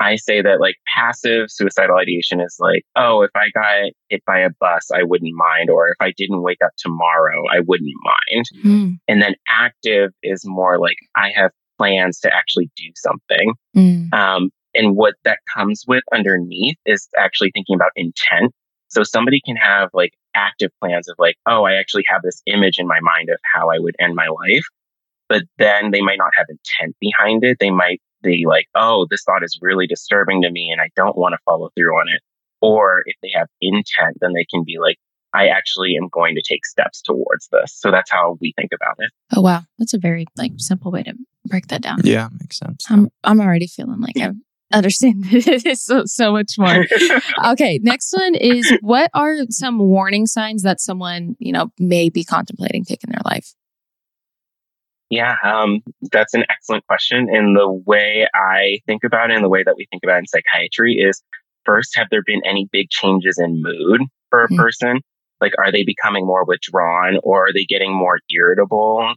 I say that passive suicidal ideation is if I got hit by a bus, I wouldn't mind. Or if I didn't wake up tomorrow, I wouldn't mind. Mm. And then active is more I have plans to actually do something. Mm. And what that comes with underneath is actually thinking about intent. So somebody can have active plans of I actually have this image in my mind of how I would end my life. But then they might not have intent behind it. They might be this thought is really disturbing to me and I don't want to follow through on it. Or if they have intent, then they can be I actually am going to take steps towards this. So that's how we think about it. Oh, wow. That's a very simple way to break that down. Yeah, makes sense. I'm already feeling I'm understand this so much more. Okay, next one is what are some warning signs that someone, may be contemplating taking their life? Yeah, that's an excellent question. And the way I think about it and the way that we think about it in psychiatry is, first, have there been any big changes in mood for a person? Like, are they becoming more withdrawn, or are they getting more irritable?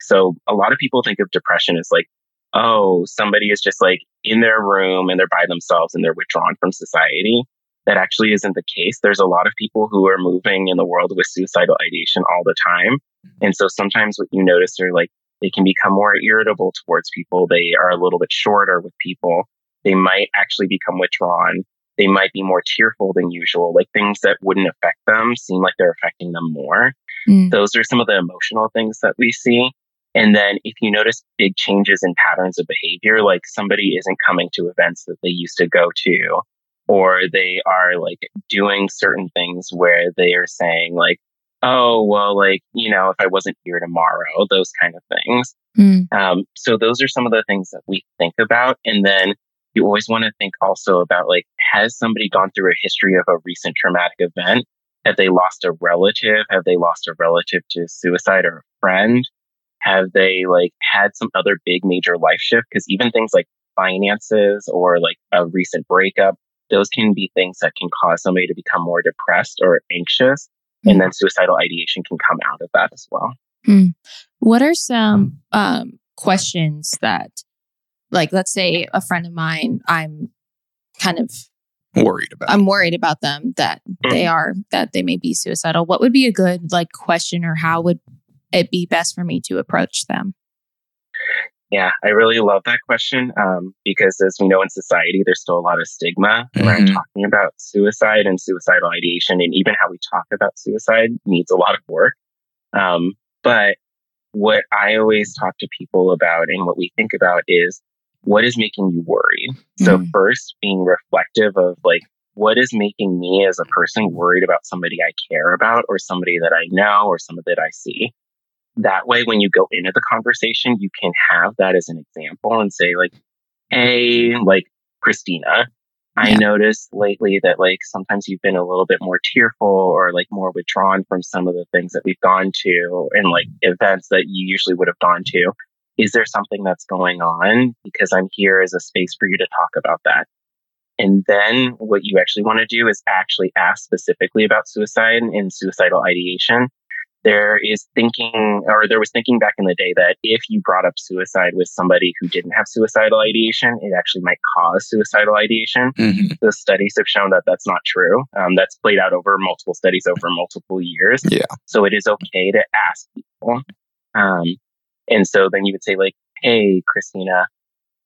So a lot of people think of depression as like, oh, somebody is just like in their room and they're by themselves and they're withdrawn from society. That actually isn't the case. There's a lot of people who are moving in the world with suicidal ideation all the time. And so sometimes what you notice are like, they can become more irritable towards people. They are a little bit shorter with people. They might actually become withdrawn. They might be more tearful than usual. Like, things that wouldn't affect them seem like they're affecting them more. Those are some of the emotional things that we see. And then if you notice big changes in patterns of behavior, like somebody isn't coming to events that they used to go to, or they are like doing certain things where they are saying like, oh, well, like, you know, if I wasn't here tomorrow, those kind of things. So those are some of the things that we think about. And then you always want to think also about like, has somebody gone through a history of a recent traumatic event? Have they lost a relative? Have they lost a relative to suicide or a friend? Have they like had some other big major life shift? Because even things like finances or like a recent breakup, those can be things that can cause somebody to become more depressed or anxious. And then suicidal ideation can come out of that as well. What are some questions that, like, let's say a friend of mine, I'm kind of worried about. I'm worried about them that they are, that they may be suicidal. What would be a good like question, or how would it be best for me to approach them? Yeah, I really love that question because, as we know, in society, there's still a lot of stigma around talking about suicide and suicidal ideation, and even how we talk about suicide needs a lot of work. But what I always talk to people about and what we think about is, what is making you worried? So first, being reflective of like, what is making me as a person worried about somebody I care about, or somebody that I know, or somebody that I see? That way, when you go into the conversation, you can have that as an example and say like, hey, like, Christina, I noticed lately that like, sometimes you've been a little bit more tearful or like more withdrawn from some of the things that we've gone to and like events that you usually would have gone to. Is there something that's going on? Because I'm here as a space for you to talk about that. And then what you actually want to do is actually ask specifically about suicide and suicidal ideation. There was thinking back in the day that if you brought up suicide with somebody who didn't have suicidal ideation, it actually might cause suicidal ideation. The studies have shown that that's not true. That's played out over multiple studies over multiple years. So it is okay to ask people. And so then you would say like, hey, Christina,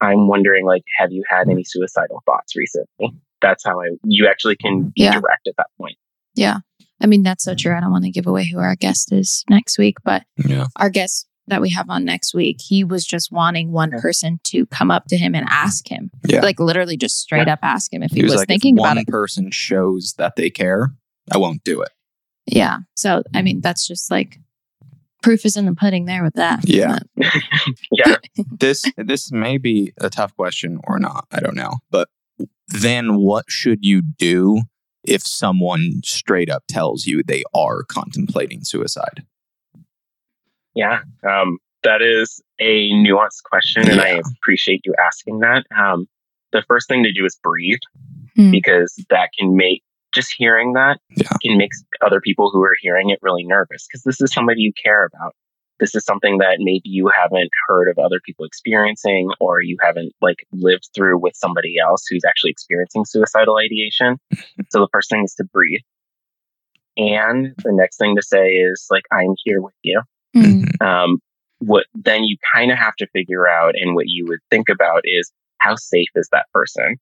I'm wondering, like, have you had any suicidal thoughts recently? That's how you actually can be direct at that point. Yeah. I mean, that's so true. I don't want to give away who our guest is next week, but our guest that we have on next week, he was just wanting one person to come up to him and ask him, like literally just straight up ask him if he was like, thinking about it. If one person shows that they care, I won't do it. Yeah. So, I mean, that's just like, proof is in the pudding there with that. Yeah. This may be a tough question or not. I don't know. But then what should you do if someone straight up tells you they are contemplating suicide? Yeah, that is a nuanced question, and I appreciate you asking that. The first thing to do is breathe, because that can make, just hearing that can make other people who are hearing it really nervous, because this is somebody you care about. This is something that maybe you haven't heard of other people experiencing, or you haven't like lived through with somebody else who's actually experiencing suicidal ideation. So the first thing is to breathe. And the next thing to say is like, I'm here with you. What then you kind of have to figure out, and what you would think about is, how safe is that person?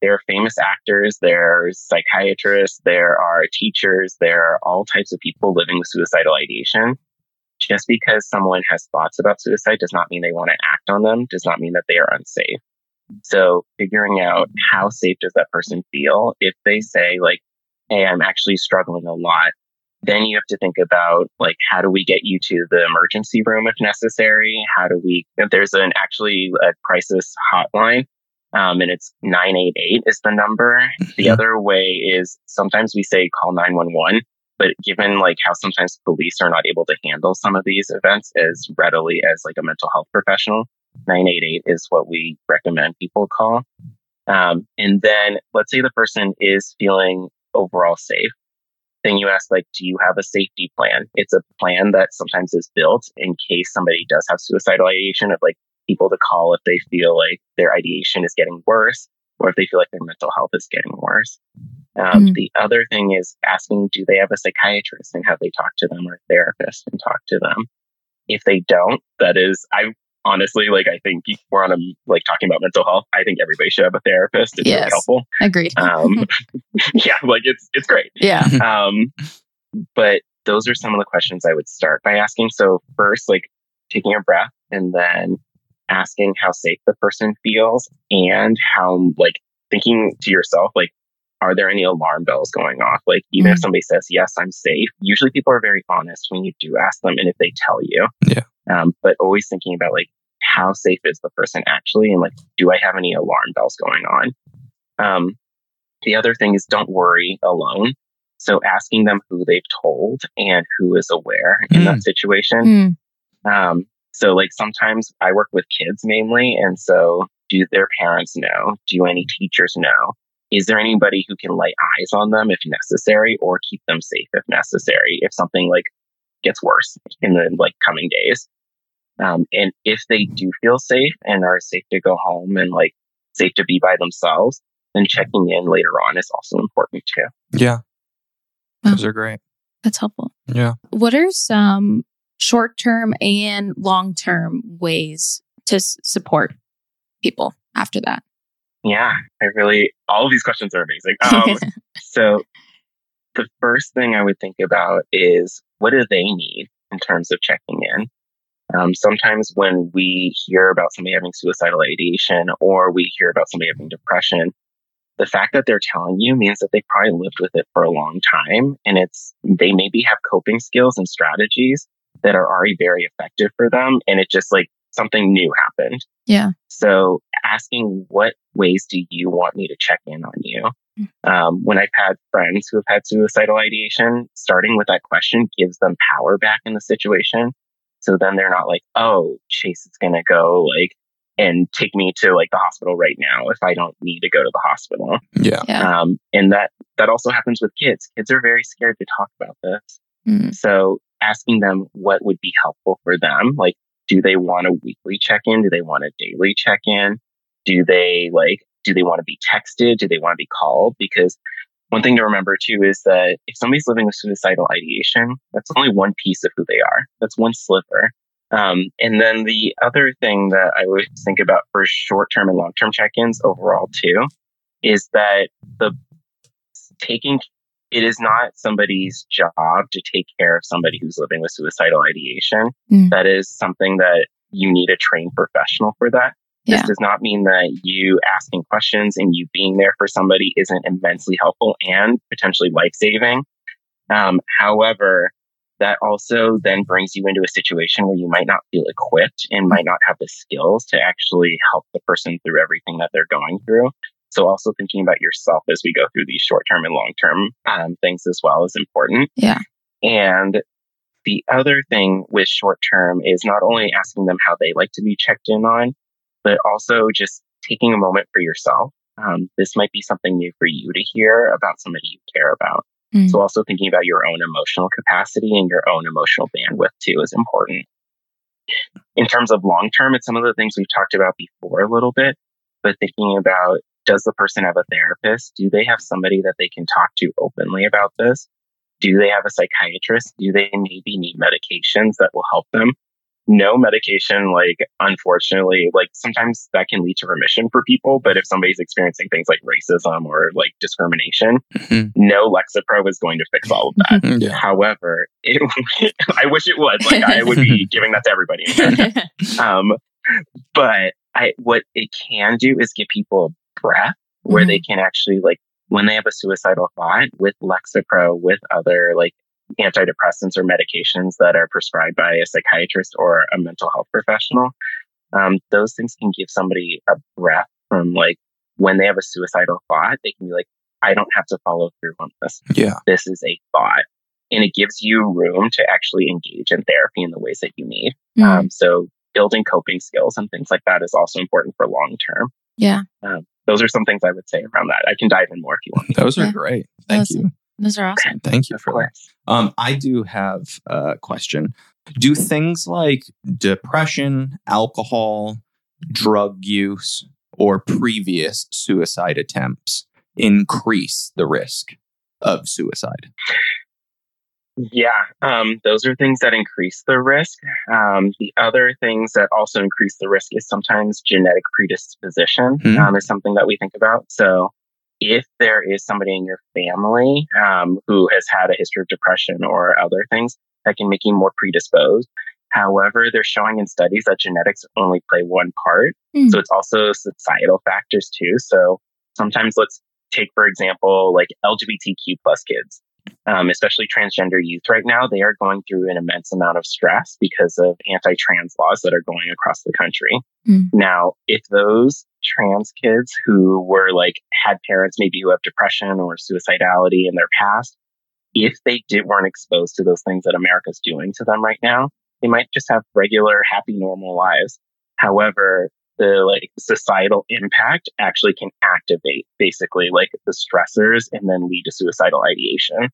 There are famous actors, there's psychiatrists, there are teachers, there are all types of people living with suicidal ideation. Just because someone has thoughts about suicide does not mean they want to act on them, does not mean that they are unsafe. So figuring out how safe does that person feel. If they say like, hey, I'm actually struggling a lot, then you have to think about like, how do we get you to the emergency room if necessary? There's a crisis hotline. And it's 988 is the number. The other way is, sometimes we say call 911. But given like how sometimes police are not able to handle some of these events as readily as like a mental health professional, 988 is what we recommend people call. And then let's say the person is feeling overall safe. Then you ask, like, do you have a safety plan? It's a plan that sometimes is built in case somebody does have suicidal ideation, of like people to call if they feel like their ideation is getting worse or if they feel like their mental health is getting worse. The other thing is asking, do they have a psychiatrist and have they talked to them, or a therapist and talked to them? If they don't, that is, I honestly, like, I think we're on a, like, talking about mental health. I think everybody should have a therapist. It's really helpful. Agreed. Yeah, like it's great. Yeah. But those are some of the questions I would start by asking. So first, like, taking a breath and then asking how safe the person feels and how, like, thinking to yourself, like, are there any alarm bells going off? Like, even if somebody says, yes, I'm safe, usually people are very honest when you do ask them and if they tell you. Yeah. But always thinking about, like, how safe is the person actually? And, like, do I have any alarm bells going on? The other thing is don't worry alone. So asking them who they've told and who is aware in that situation. So, like, sometimes I work with kids mainly. And so do their parents know? Do any teachers know? Is there anybody who can lay eyes on them if necessary, or keep them safe if necessary, if something like gets worse in the like coming days? And if they do feel safe and are safe to go home and like safe to be by themselves, then checking in later on is also important too. Yeah. Wow. Those are great. That's helpful. Yeah. What are some short-term and long-term ways to support people after that? Yeah, all of these questions are amazing. So the first thing I would think about is what do they need in terms of checking in? Sometimes when we hear about somebody having suicidal ideation or we hear about somebody having depression, the fact that they're telling you means that they probably lived with it for a long time. And they maybe have coping skills and strategies that are already very effective for them. And it just like something new happened. Yeah. So asking what ways do you want me to check in on you? When I've had friends who have had suicidal ideation, starting with that question gives them power back in the situation. So then they're not like, oh, Chase is going to go like and take me to like the hospital right now if I don't need to go to the hospital. Yeah. And that also happens with kids. Kids are very scared to talk about this. So asking them what would be helpful for them, like, do they want a weekly check-in? Do they want a daily check-in? Do they want to be texted? Do they want to be called? Because one thing to remember too is that if somebody's living with suicidal ideation, that's only one piece of who they are. That's one sliver. And then the other thing that I would think about for short-term and long-term check-ins overall too, is that it is not somebody's job to take care of somebody who's living with suicidal ideation. That is something that you need a trained professional for that. Yeah. This does not mean that you asking questions and you being there for somebody isn't immensely helpful and potentially life-saving. However, that also then brings you into a situation where you might not feel equipped and might not have the skills to actually help the person through everything that they're going through. So also thinking about yourself as we go through these short-term and long-term things as well is important. Yeah. And the other thing with short-term is not only asking them how they like to be checked in on, but also just taking a moment for yourself. This might be something new for you to hear about somebody you care about. So also thinking about your own emotional capacity and your own emotional bandwidth too is important. In terms of long-term, it's some of the things we've talked about before a little bit, but thinking about, does the person have a therapist? Do they have somebody that they can talk to openly about this? Do they have a psychiatrist? Do they maybe need medications that will help them? No medication, like, unfortunately, like, sometimes that can lead to remission for people. But if somebody's experiencing things like racism or like discrimination, no Lexapro is going to fix all of that. Yeah. However, I wish it would. Like, I would be giving that to everybody. What it can do is give people breath where they can actually, like, when they have a suicidal thought, with Lexapro, with other like antidepressants or medications that are prescribed by a psychiatrist or a mental health professional, those things can give somebody a breath from, like, when they have a suicidal thought, they can be like, I don't have to follow through on this. Yeah. This is a thought. and it gives you room to actually engage in therapy in the ways that you need. So building coping skills and things like that is also important for long term. Yeah. Those are some things I would say around that. I can dive in more if you want. Those are great. Thank you. Those are awesome. Thank you for that. I do have a question. Do things like depression, alcohol, drug use, or previous suicide attempts increase the risk of suicide? Yeah, those are things that increase the risk. The other things that also increase the risk is sometimes genetic predisposition is something that we think about. So if there is somebody in your family who has had a history of depression or other things, that can make you more predisposed. However, they're showing in studies that genetics only play one part. So it's also societal factors too. So sometimes let's take, for example, like LGBTQ plus kids, especially transgender youth right now. They are going through an immense amount of stress because of anti-trans laws that are going across the country. Now, if those trans kids who were like had parents maybe who have depression or suicidality in their past, if they weren't exposed to those things that America's doing to them right now, they might just have regular, happy, normal lives. However, the like societal impact actually can activate basically like the stressors and then lead to suicidal ideation.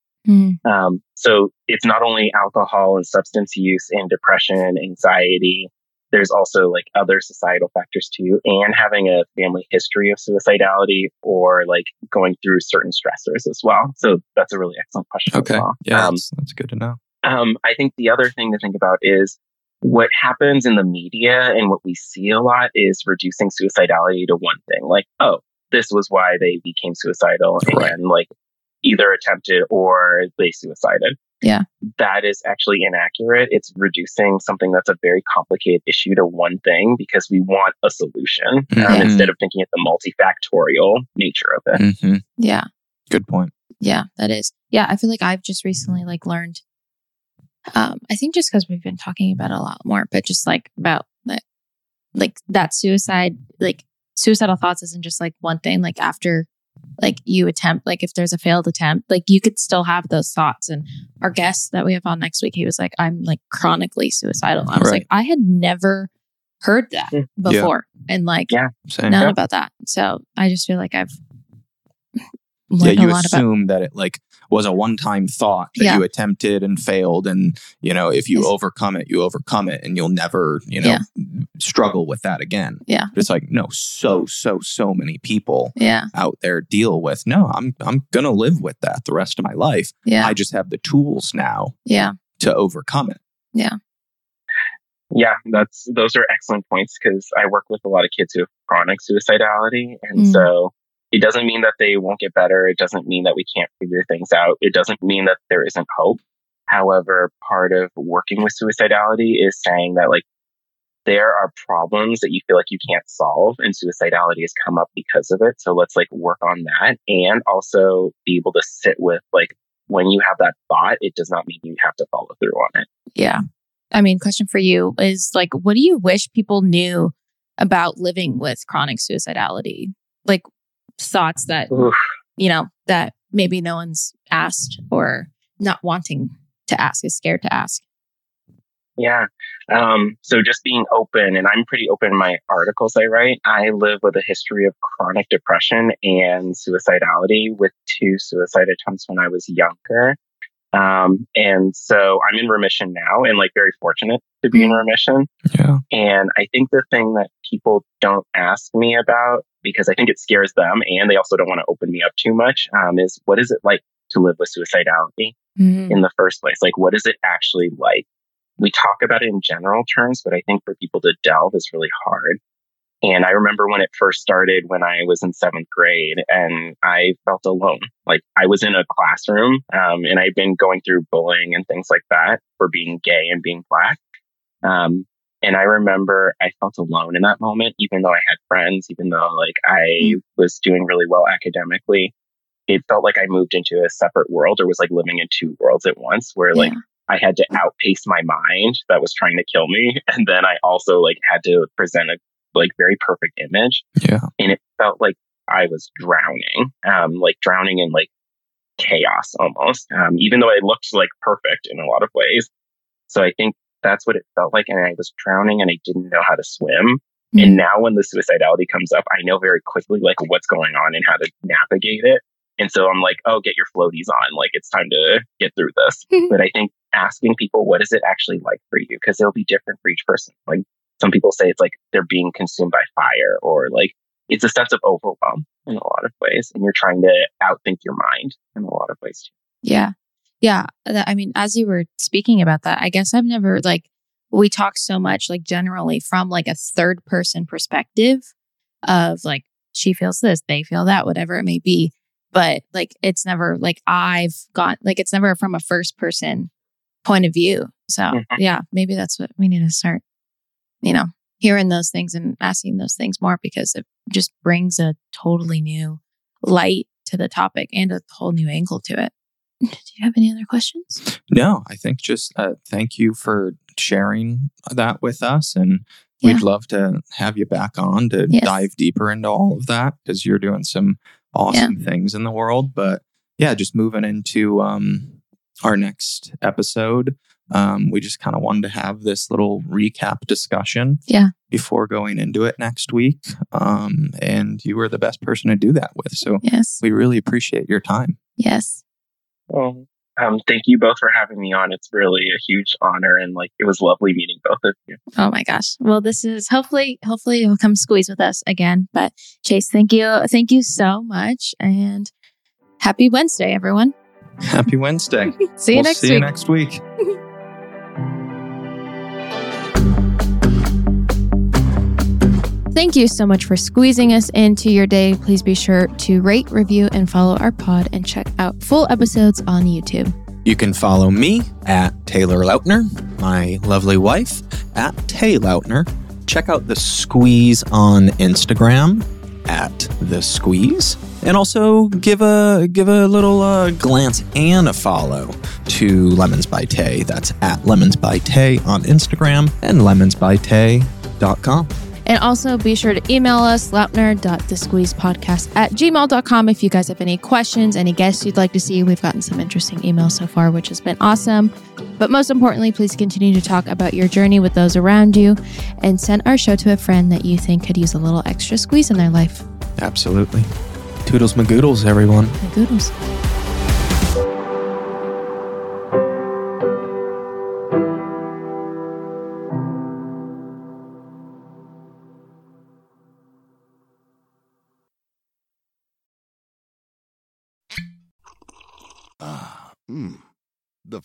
So it's not only alcohol and substance use and depression, anxiety. There's also like other societal factors too, and having a family history of suicidality or like going through certain stressors as well. So that's a really excellent question. Okay. As well. Yeah, that's good to know. I think the other thing to think about is what happens in the media and what we see a lot is reducing suicidality to one thing. Like, oh, this was why they became suicidal and like either attempted or they suicided. Yeah. That is actually inaccurate. It's reducing something that's a very complicated issue to one thing because we want a solution instead of thinking at the multifactorial nature of it. Yeah. Good point. Yeah, that is. Yeah. I feel like I've just recently like learned, I think just because we've been talking about it a lot more, but just like about like that suicide, like suicidal thoughts isn't just like one thing, like after like you attempt, like if there's a failed attempt, like you could still have those thoughts. And our guest that we have on next week, he was like, I'm like chronically suicidal. I was like, I had never heard that before. And like, none about that. So I just feel like I've learned a lot about it. Yeah, you assume that it like was a one-time thought that you attempted and failed. And, you know, if you overcome it, you overcome it and you'll never, you know, struggle with that again. Yeah. It's like, no, so many people out there deal with, no, I'm going to live with that the rest of my life. Yeah. I just have the tools now to overcome it. Yeah. Yeah. Those are excellent points because I work with a lot of kids who have chronic suicidality. And so it doesn't mean that they won't get better. It doesn't mean that we can't figure things out. It doesn't mean that there isn't hope. However, part of working with suicidality is saying that like there are problems that you feel like you can't solve and suicidality has come up because of it. So let's like work on that and also be able to sit with like when you have that thought, it does not mean you have to follow through on it. Yeah. I mean, question for you is like, what do you wish people knew about living with chronic suicidality? Like, thoughts that, you know, that maybe no one's asked or not wanting to ask, is scared to ask. Yeah. So just being open, and I'm pretty open in my articles I write. I live with a history of chronic depression and suicidality with 2 suicide attempts when I was younger. And so I'm in remission now and like very fortunate to be in remission. Yeah. And I think the thing that people don't ask me about, because I think it scares them and they also don't want to open me up too much, is what is it like to live with suicidality in the first place? Like, what is it actually like? We talk about it in general terms, but I think for people to delve is really hard. And I remember when it first started when I was in 7th grade and I felt alone. Like I was in a classroom and I'd been going through bullying and things like that for being gay and being Black. And I remember I felt alone in that moment, even though I had friends, even though like I was doing really well academically. It felt like I moved into a separate world or was like living in 2 worlds at once where like I had to outpace my mind that was trying to kill me. And then I also like had to present a like very perfect image. Yeah. And it felt like I was drowning, like drowning in like chaos almost, even though I looked like perfect in a lot of ways. So I think that's what it felt like. And I was drowning and I didn't know how to swim. Mm-hmm. And now when the suicidality comes up, I know very quickly like what's going on and how to navigate it. And so I'm like, oh, get your floaties on. Like, it's time to get through this. But I think asking people, what is it actually like for you? Because it'll be different for each person. Like, some people say it's like they're being consumed by fire, or like it's a sense of overwhelm in a lot of ways. And you're trying to outthink your mind in a lot of ways too. Yeah. Yeah. I mean, as you were speaking about that, I guess I've never like, we talk so much like generally from like a third person perspective of like, she feels this, they feel that, whatever it may be. But like, it's never like I've got like, it's never from a first person point of view. So yeah, maybe that's what we need to start, you know, hearing those things and asking those things more, because it just brings a totally new light to the topic and a whole new angle to it. Do you have any other questions? No, I think just thank you for sharing that with us. And we'd love to have you back on to dive deeper into all of that, because you're doing some awesome things in the world. But yeah, just moving into our next episode, we just kind of wanted to have this little recap discussion before going into it next week. And you were the best person to do that with. So we really appreciate your time. Yes. Well, thank you both for having me on. It's really a huge honor. And like, it was lovely meeting both of you. Oh my gosh. Well, this is hopefully you'll come squeeze with us again. But Chase, thank you. Thank you so much. And happy Wednesday, everyone. Happy Wednesday. See you next week. Thank you so much for squeezing us into your day. Please be sure to rate, review, and follow our pod, and check out full episodes on YouTube. You can follow me at Taylor Lautner, my lovely wife at Tay Lautner. Check out The Squeeze on Instagram at The Squeeze, and also give a little glance and a follow to Lemons by Tay. That's at Lemons by Tay on Instagram and lemonsbytay.com. And also be sure to email us, lautner.thesqueezepodcast@gmail.com. If you guys have any questions, any guests you'd like to see. We've gotten some interesting emails so far, which has been awesome. But most importantly, please continue to talk about your journey with those around you, and send our show to a friend that you think could use a little extra squeeze in their life. Absolutely. Toodles magoodles, everyone. Magoodles. The